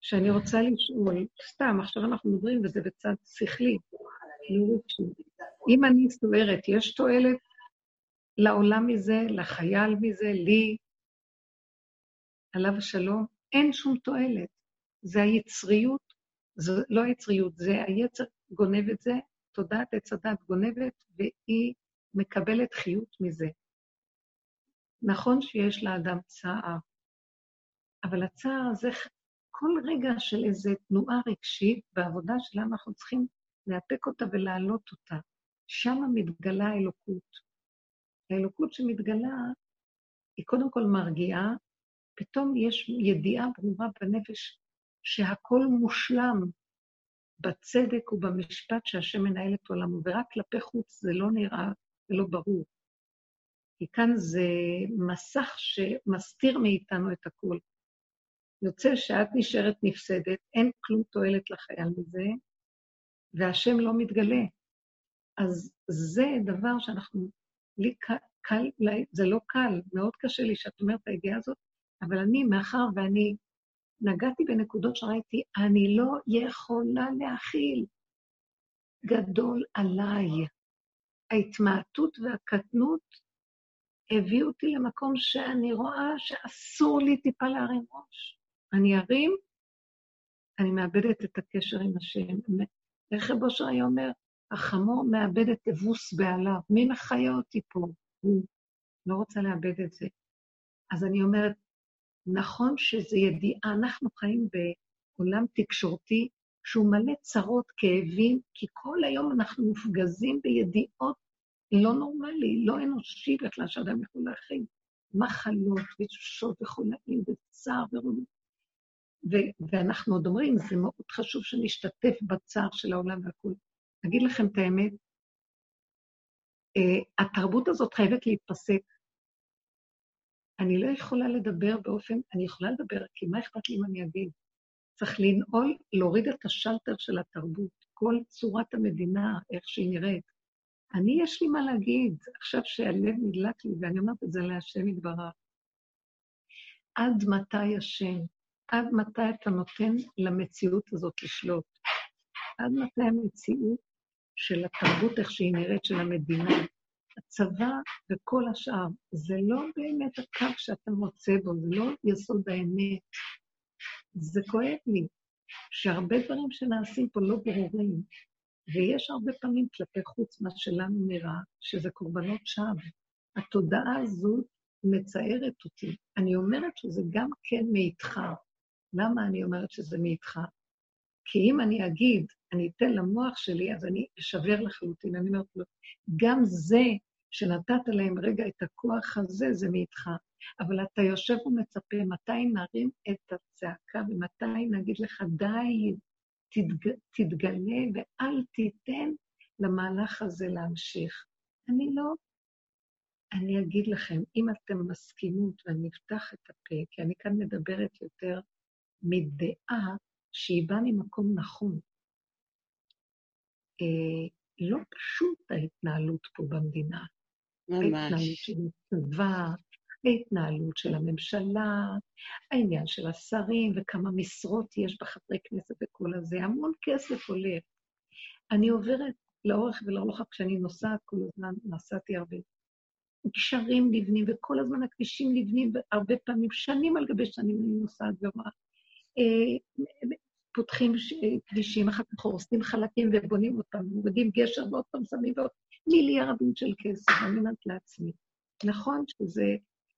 שאני רוצה לשאול, סתם, עכשיו אנחנו מדברים וזה בצד שכלי. אם אני סוערת, יש תועלת לעולם מזה, לחייל מזה, לי, עליו השלום, אין שום תועלת. זה היצריות, זה לא היצריות, זה היצר גונב את זה, תודעת הצדת גונבת, והיא מקבלת חיות מזה. נכון שיש לאדם צער, אבל הצער זה כל רגע של איזו תנועה רגשית, בעבודה שלה אנחנו צריכים להפק אותה ולהעלות אותה. שם מתגלה האלוקות. האלוקות שמתגלה, היא קודם כל מרגיעה, פתאום יש ידיעה ברורה בנפש, שהכל מושלם בצדק ובמשפט שהשם מנהל את עולמו, ורק כלפי חוץ זה לא נראה, זה לא ברור. כי כאן זה מסך שמסתיר מאיתנו את הכל. יוצא שאת נשארת נפסדת, אין כלום תועלת לחייל מזה, והשם לא מתגלה. אז זה דבר שאנחנו, זה לא קל, מאוד קשה לי שאת אומרת ההגיעה הזאת, אבל אני, מאחר ואני נגעתי בנקודות שראיתי, אני לא יכולה להכיל. גדול עליי. ההתמעטות והקטנות הביאו אותי למקום שאני רואה שאסור לי טיפה להרים ראש. אני ארים, אני מאבדת את הקשר עם השם. רחב אושר היה אומר, החמור מאבד את אבוס בעליו, מי מחיה אותי פה? הוא לא רוצה לאבד את זה. אז אני אומרת, נכון שזה ידיעה, אנחנו חיים בעולם תקשורתי שהוא מלא צרות, כאבים, כי כל היום אנחנו מופגזים בידיעות לא נורמלי, לא אנושי בכלל שאדם יכול להכין. מחלות ותשושות וחולאים וצער ורובים. ואנחנו עוד אומרים, זה מאוד חשוב שנשתתף בצער של העולם והכול. אגיד לכם את האמת, התרבות הזאת חייבת להתפסק. אני לא יכולה לדבר באופן, אני יכולה לדבר, כי מה אכפת לי אם אני אגיד? צריך לנעול, להוריד את השלטר של התרבות, כל צורת המדינה, איך שהיא נראית. אני, יש לי מה להגיד, עכשיו שהלב נדלק לי, ואני אומרת את זה להשם יתברך. עד מתי השם? עד מתי אתה נותן למציאות הזאת לשלוט? עד מתי המציאות של התרבות, איך שהיא נראית, של המדינה? הצבא וכל השאר, זה לא באמת הקו שאתה מוצא בו, זה לא יסוד האמת. זה כואב לי, שהרבה דברים שנעשים פה לא ברורים, ויש הרבה פעמים כלפי חוץ מה שלנו נראה, שזה קורבנות שווא. התודעה הזו מצערת אותי. אני אומרת שזה גם כן מאיתך. למה אני אומרת שזה מאיתך? כי אם אני אגיד, אני אתן למוח שלי, אז אני אשבר לחלוטין, אני אומרת לו, גם זה שנתת להם רגע את הכוח הזה, זה מאיתך. אבל אתה יושב ומצפה, מתי נרים את הצעקה, ומתי נגיד לך, די, תתגלה, ואל תיתן למהלך הזה להמשיך. אני לא, אני אגיד לכם, אם אתם מסכימות, ואני אפתח את הפה, כי אני כאן מדברת יותר מדעה, שהיא באה ממקום נכון. לא פשוט ההתנהלות פה במדינה. ההתנהלות של הצבא, ההתנהלות של הממשלה, העניין של השרים, וכמה משרות יש בחברי כנסת וכל הזה. המון כסף עולה. אני עוברת לאורך ולרוחב, כשאני נוסעת כל הזמן, נסעתי הרבה. גשרים לבנים, וכל הזמן הכבישים לבנים, והרבה פעמים, שנים על גבי שנים, אני נוסעת ורואה. פותחים כבישים, אחר כך הורסים חלקים ובונים אותם, ובדים גשר ועוד פעם שמים ועוד מיליארדים של כסף, אני אומרת לעצמי. נכון שזה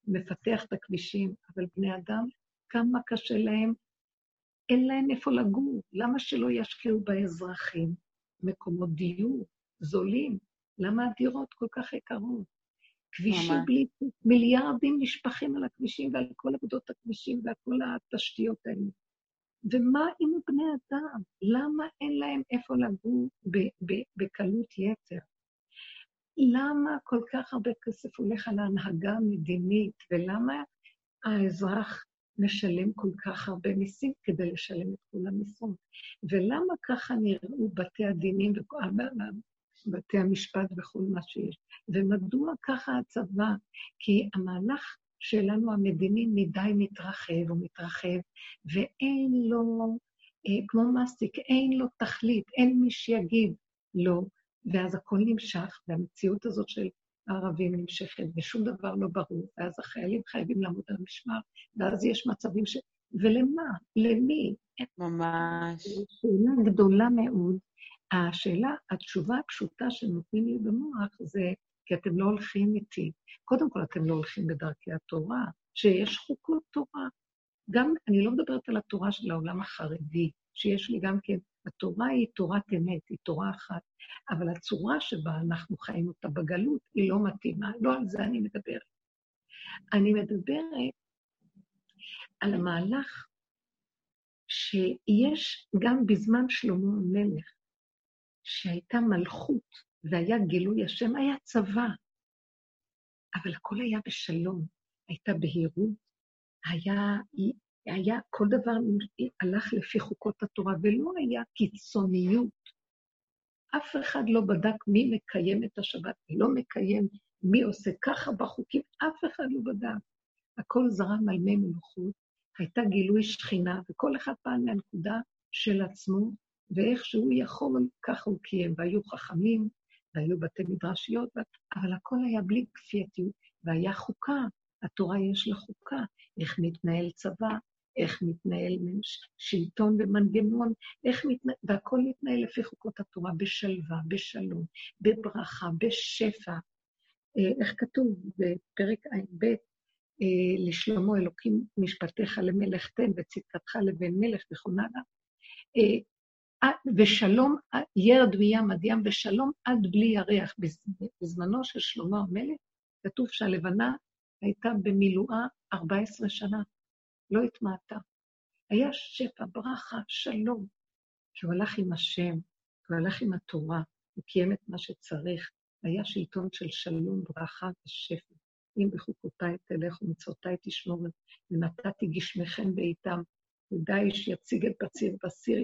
מפתח את הכבישים, אבל בני אדם, כמה קשה להם, אין להם איפה לגור, למה שלא ישקיעו באזרחים, מקומות דיור, זולים, למה הדירות כל כך יקרות? כבישים בלי, מיליארדים נשפחים על הכבישים ועל כל עבודות הכבישים ועל כל התשתיות האלה. ומה עם בני אדם? למה אין להם איפה לגור בקלות יתר? למה כל כך הרבה כסף הולך על ההנהגה המדינית, ולמה האזרח משלם כל כך הרבה מיסים כדי לשלם את כל המיסים? ולמה ככה נראו בתי הדינים ובתי המשפט וכל מה שיש? ומדוע ככה הצבא? כי המהלך שלנו המדיני מדי מתרחב ומתרחב, ואין לו, כמו מסטיק, אין לו תכלית, אין מי שיגיד לו, ואז הכל נמשך, והמציאות הזאת של הערבים נמשכת, ושום דבר לא ברור, ואז החיילים חייבים לעמוד על המשמר, ואז יש מצבים ש... ולמה? למי? ממש. שאלה גדולה מאוד. השאלה, התשובה הפשוטה שנותנים לי במוח זה, כי אתם לא הולכים איתי. קודם כל, אתם לא הולכים בדרכי התורה, שיש חוקות תורה. גם, אני לא מדברת על התורה של העולם החרדי, שיש לי גם כן, התורה היא תורת אמת, היא תורה אחת, אבל הצורה שבה אנחנו חיים אותה בגלות, היא לא מתאימה, לא על זה אני מדברת. אני מדברת על המהלך שיש גם בזמן שלמה המלך, שהייתה מלכות, והיה גילוי השם, היה צבא, אבל הכל היה בשלום, הייתה בהירות, היה כל דבר הלך לפי חוקות התורה, ולא היה קיצוניות. אף אחד לא בדק מי מקיים את השבת, מי לא מקיים, מי עושה ככה בחוקים, אף אחד לא בדק. הכל זרם על מי מלכות, הייתה גילוי שכינה, וכל אחד פעם מהנקודה של עצמו, ואיך שהוא יכול, ככה הוא קיים, והיו חכמים, והיו בתי מדרשיות, אבל הכל היה בלי כפייתיות, והיה חוקה, התורה יש לה חוקה, איך מתנהל צבא, איך מתנהל שלטון ומנגנון, והכל מתנהל לפי חוקות התורה, בשלווה, בשלום, בברכה, בשפע, איך כתוב בפרק ע"ב, לשלמה אלוקים משפטיך למלך תן, וצדקתך לבן מלך וכן הלאה, ושלום, ירד מים עד ים, ושלום עד בלי ירח. בזמנו של שלמה המלך, כתוב שהלבנה הייתה במילואה 14 שנה, לא התמעטה. היה שפע, ברכה, שלום, כי הוא הלך עם השם, הוא הלך עם התורה, הוא קיים את מה שצריך, היה שלטון של שלום, ברכה ושפע. אם בחוקותיי תלך ומצוותיי תשמור, ונתתי גשמכם בעיתם, ודאיש יציג את בציר, בסיר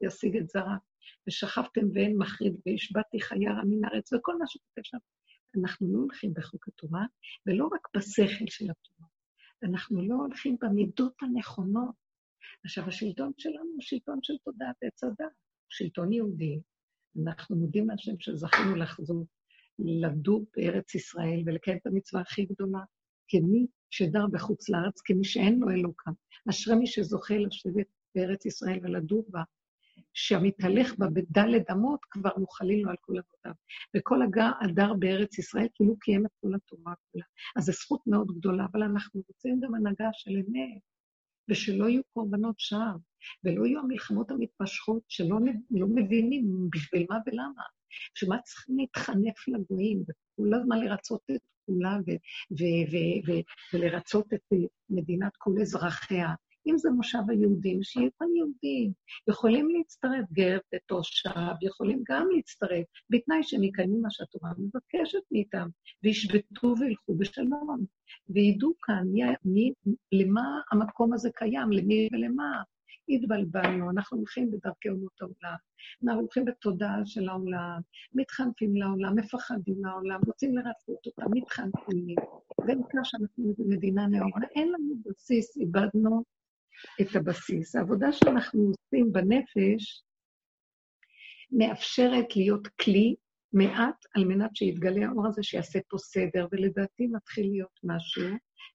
ישיג את זרה, ושכבתם ואין מחריד, והשבעתי חיה מן הארץ, וכל מה שכתב שם. אנחנו לא הולכים בחוק התורה, ולא רק בשכל של התורה, אנחנו לא הולכים במידות הנכונות. עכשיו, השלטון שלנו הוא שלטון של תודעת עץ הדת, שלטון יהודי. אנחנו מודים מהשם שזכינו לחזור, לדור בארץ ישראל ולקיים את המצווה הכי גדולה, כמי שדר בחוץ לארץ, כמי שאין לו אלוקה. אשרי מי שזוכה לשבת בארץ ישראל ולדור בה, שהמתהלך בה בדלת אמות, כבר מוכלים לו על כל עבודיו. וכל הדר בארץ ישראל כאילו קיים את כל התורה כולה. אז זו זכות מאוד גדולה, אבל אנחנו רוצים גם הנהגה של אמת, ושלא יהיו קורבנות שם, ולא יהיו המלחמות המתמשכות, שלא לא מבינים בשביל מה ולמה. שמה צריכים להתחנף לגויים, וכל הזמן לרצות את כולה, ולרצות את מדינת כל אזרחיה. אם זה מושב היהודים, שיהיו כאן יהודים, יכולים להצטרף גר ותושב, יכולים גם להצטרף, בתנאי שהם יקיימים מה שהתורה מבקשת מאיתם, וישבטו וילכו בשלום, וידעו כאן למה המקום הזה קיים, למי ולמה. התבלבלנו, אנחנו הולכים בדרכי אומות העולם, אנחנו הולכים בתודעה של העולם, מתחנפים לעולם, מפחדים לעולם, רוצים לרפות אותם, מתחנפים. זה נקרא שאנחנו מדינה נאורה, אין לנו בסיס, איבדנו את הבסיס. העבודה שאנחנו עושים בנפש מאפשרת להיות כלי מעט, על מנת שיתגלה האור הזה שיעשה פה סדר, ולדעתי מתחיל להיות משהו,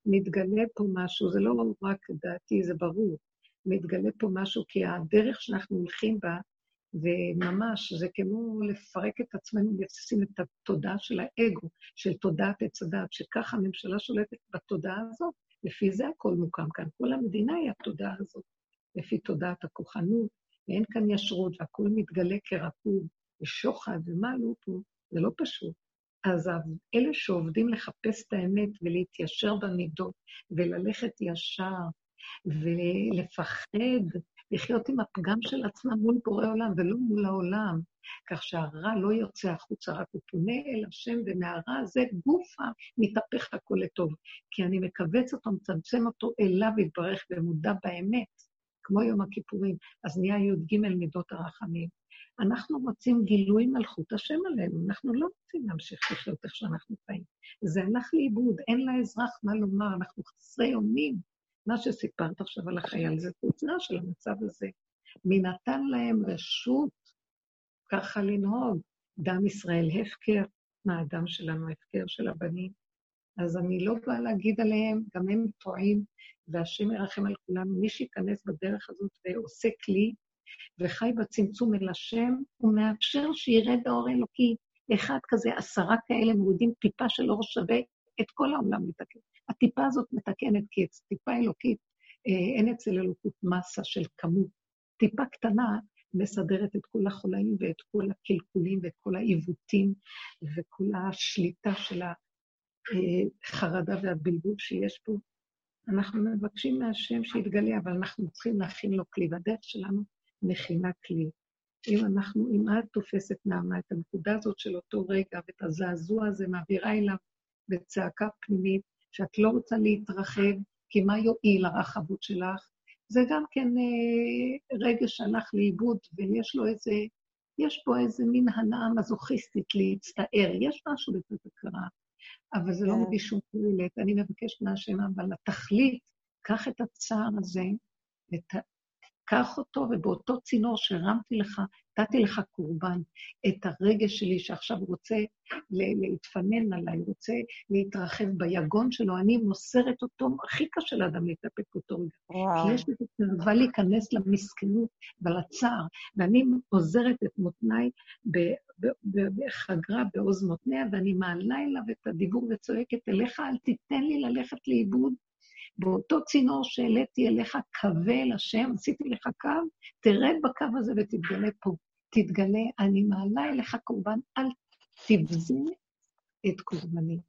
מתגלה פה משהו, זה לא רק דעתי, זה ברור. מתגלה פה משהו, כי הדרך שאנחנו הולכים בה, וממש זה כמו לפרק את עצמנו, לבסיסים את התודעה של האגו, של תודעת עץ הדת, שככה הממשלה שולטת בתודעה הזאת, לפי זה הכל מוקם כאן. כל המדינה היא התודעה הזאת, לפי תודעת הכוחנות, ואין כאן ישרות, והכל מתגלה כרפוב, ושוחד, ומה עלו פה, זה לא פשוט. אז אלה שעובדים לחפש את האמת, ולהתיישר במידות, וללכת ישר, ולפחד, לחיות עם הפגם של עצמם מול בורא עולם ולא מול העולם, כך שהרע לא יוצא החוצה, רק הוא פונה אל השם, ומהרע הזה גופה מתהפך הכל לטוב, כי אני מקווץ אותו, מצמצם אותו אליו יתברך ומודע באמת, כמו יום הכיפורים, אז נהיה י"ג מידות הרחמים. אנחנו רוצים גילוי מלכות השם עלינו, אנחנו לא רוצים להמשיך לחיות איך שאנחנו חיים, זה הלך לאיבוד, אין לאזרח מה לומר, אנחנו חסרי יומים, מה שסיפרת עכשיו על החייל, זה תוצאה של המצב הזה. מי נתן להם רשות ככה לנהוג? דם ישראל הפקר, מה הדם שלנו הפקר של הבנים? אז אני לא באה להגיד עליהם, גם הם טועים, והשם ירחם על כולנו, מי שיכנס בדרך הזאת ועושה כלי, וחי בצמצום אל השם, הוא מאפשר שירד האור אלוקי, אחד כזה, 10 כאלה מורידים טיפה של אור שווה, את כל העולם מתקן. הטיפה הזאת מתקנת, כי טיפה אלוקית, אין אצל אלוקות מסה של כמות. טיפה קטנה מסדרת את כל החולאים ואת כל הקלקולים ואת כל העיוותים וכל השליטה של החרדה והבלבול שיש פה. אנחנו מבקשים מהשם שיתגלה, אבל אנחנו צריכים להכין לו כלי, והדרך שלנו מכינה כלי. אם את תופסת נעמה את הנקודה הזאת של אותו רגע ואת הזעזוע הזה מעבירה אליו, בצעקה פנימית, שאת לא רוצה להתרחב, כי מה יועיל הרחבות שלך? זה גם כן רגש שהלך לאיבוד, ויש לו יש פה איזה מין הנאה מזוכיסטית להצטער, יש משהו בצד הכרה, אבל זה לא מביא שום פעולת, אני מבקש מהשם, אבל התכלית, קח את הצער הזה, קח אותו, ובאותו צינור שרמתי לך, תתי לך קורבן, את הרגש שלי שעכשיו רוצה להתפנן עליי, רוצה להתרחב ביגון שלו, אני מוסרת אותו, הכי קשה לאדם להתאפק אותו. כי יש לי תקווה להיכנס למסכנות ולצער, ואני עוזרת את מותניי בחגרה בעוז מותניה, ואני מעלה אליו את הדיבור וצועקת אליך, אל תיתן לי ללכת לאיבוד, באותו צינור שהעליתי אליך קווה אל השם, עשיתי לך קו, תרד בקו הזה ותתגלה פה, תתגלה, אני מעלה אליך קורבן, אל תבזה את קורבני.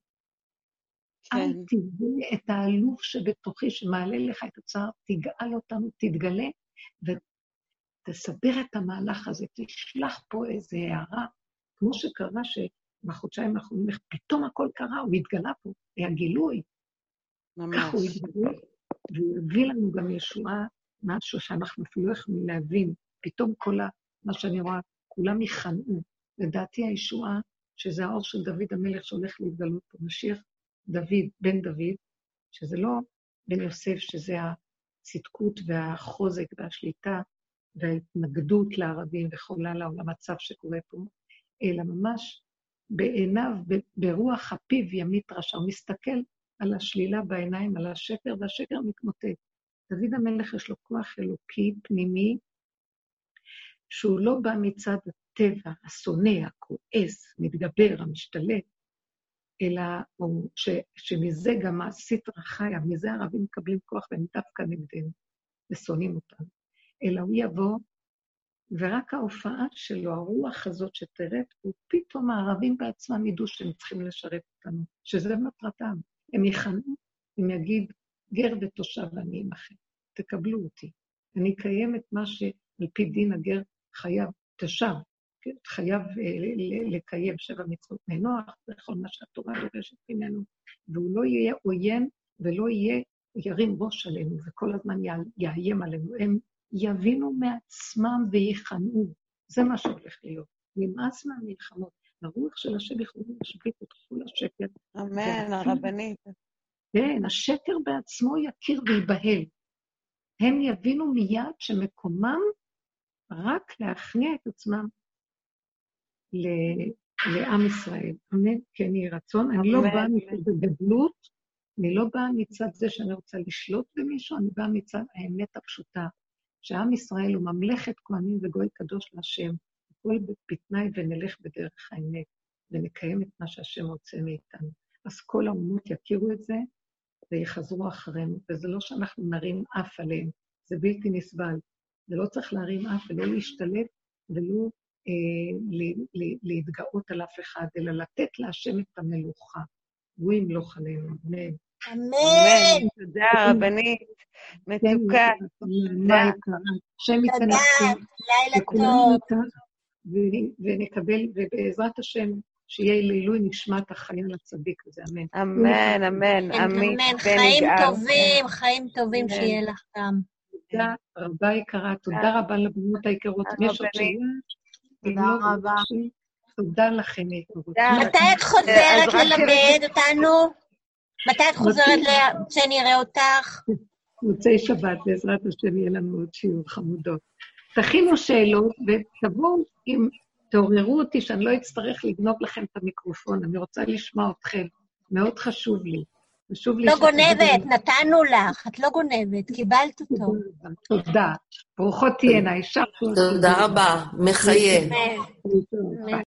אל תבזה את האלוף שבתוכי שמעלה לך את הצער, תגאל אותנו, תתגלה, ותסבר את המהלך הזה, תשלח פה איזה הערה, כמו שקרה שבחודשיים האחרונים, פתאום הכל קרה, הוא התגלה פה, היה גילוי, כך הוא התגלה, והוא הביא לנו גם ישועה, משהו שאנחנו אפילו יכולים להבין, פתאום כל מה שאני רואה, כולם יכנעו, לדעתי הישועה, שזה האור של דוד המלך שהולך להתגלות פה, משיח דוד, בן דוד, שזה לא בן יוסף, שזה הצדקות והחוזק והשליטה, וההתנגדות לערבים וכל הלאה, או למצב שקורה פה, אלא ממש בעיניו, ברוח הפיו ימית רשע, הוא מסתכל על השלילה בעיניים, על השקר, והשקר מתמוטט. דוד המלך יש לו כוח אלוקי, פנימי, שהוא לא בא מצד הטבע, השונא, הכועס, מתגבר, המשתלט, אלא שמזה גם הסתרה חיה, מזה הערבים מקבלים כוח והם דווקא נגדנו, ושונאים אותנו. אלא הוא יבוא, ורק ההופעה שלו, הרוח הזאת שתראת, ופתאום הערבים בעצמם ידעו שהם צריכים לשרת אותנו, שזה מטרתם. הם יכנו, הם יגיד, גר ותושב אני עמכם, תקבלו אותי. אני אקיים את מה שעל פי דין הגר חייב, תשב, חייב לקיים שבע מצוות מנוח, וכל מה שהתורה דורשת ממנו, והוא לא יהיה עוין ולא יהיה ירים ראש עלינו, וכל הזמן יאיים עלינו, הם יבינו מעצמם ויחנעו, זה מה שהולך להיות, נמאס מהמלחמות, הרוח של השם יכולים להשביט את כל השקר. אמן, הרבנית. כן, השקר בעצמו יכיר ויבהל, הם יבינו מיד שמקומם רק להכניע את עצמם לעם ישראל, אמן, כן יהי רצון, אני לא באה מצד הגדלות, אני לא באה מצד זה שאני רוצה לשלוט במישהו, אני באה מצד האמת הפשוטה, שעם ישראל הוא ממלכת כהנים וגוי קדוש להשם, הכל בפתנאי ונלך בדרך האמת, ונקיים את מה שהשם רוצה מאיתנו. אז כל האומות יכירו את זה, ויחזרו אחרינו, וזה לא שאנחנו נרים אף עליהם, זה בלתי נסבל, זה לא צריך להרים אף, ולא להשתלט, ולא להתגאות על אף אחד, אלא לתת להשם את המלוכה, והוא ימלוך עלינו, אמן. אמן, תודה רבנית, מתוקה, תודה, השם ייתן לכם, לילה טוב, ונקבל, ובעזרת השם, שיהיה לעילוי נשמת החייל הצדיק הזה, אמן. אמן, אמן, אמן, חיים טובים שיהיה לך גם. תודה רבה יקרה, תודה רבה לבנות היקרות, תודה רבה. תודה לכם. מתי את חוזרת ללמד אותנו? מתי את חוזרת שנראה אותך? מוצאי שבת, בעזרת השם יהיה לנו עוד שיעור חמודות. תכינו שאלות ותבואו, אם תעוררו אותי שאני לא אצטרך לגנוב לכם את המיקרופון, אני רוצה לשמוע אתכם, מאוד חשוב לי. לא גונבת, נתנו לך, את לא גונבת, קיבלת אותו. תודה, ברוכות תהיינה, אישה. תודה רבה, מחיה.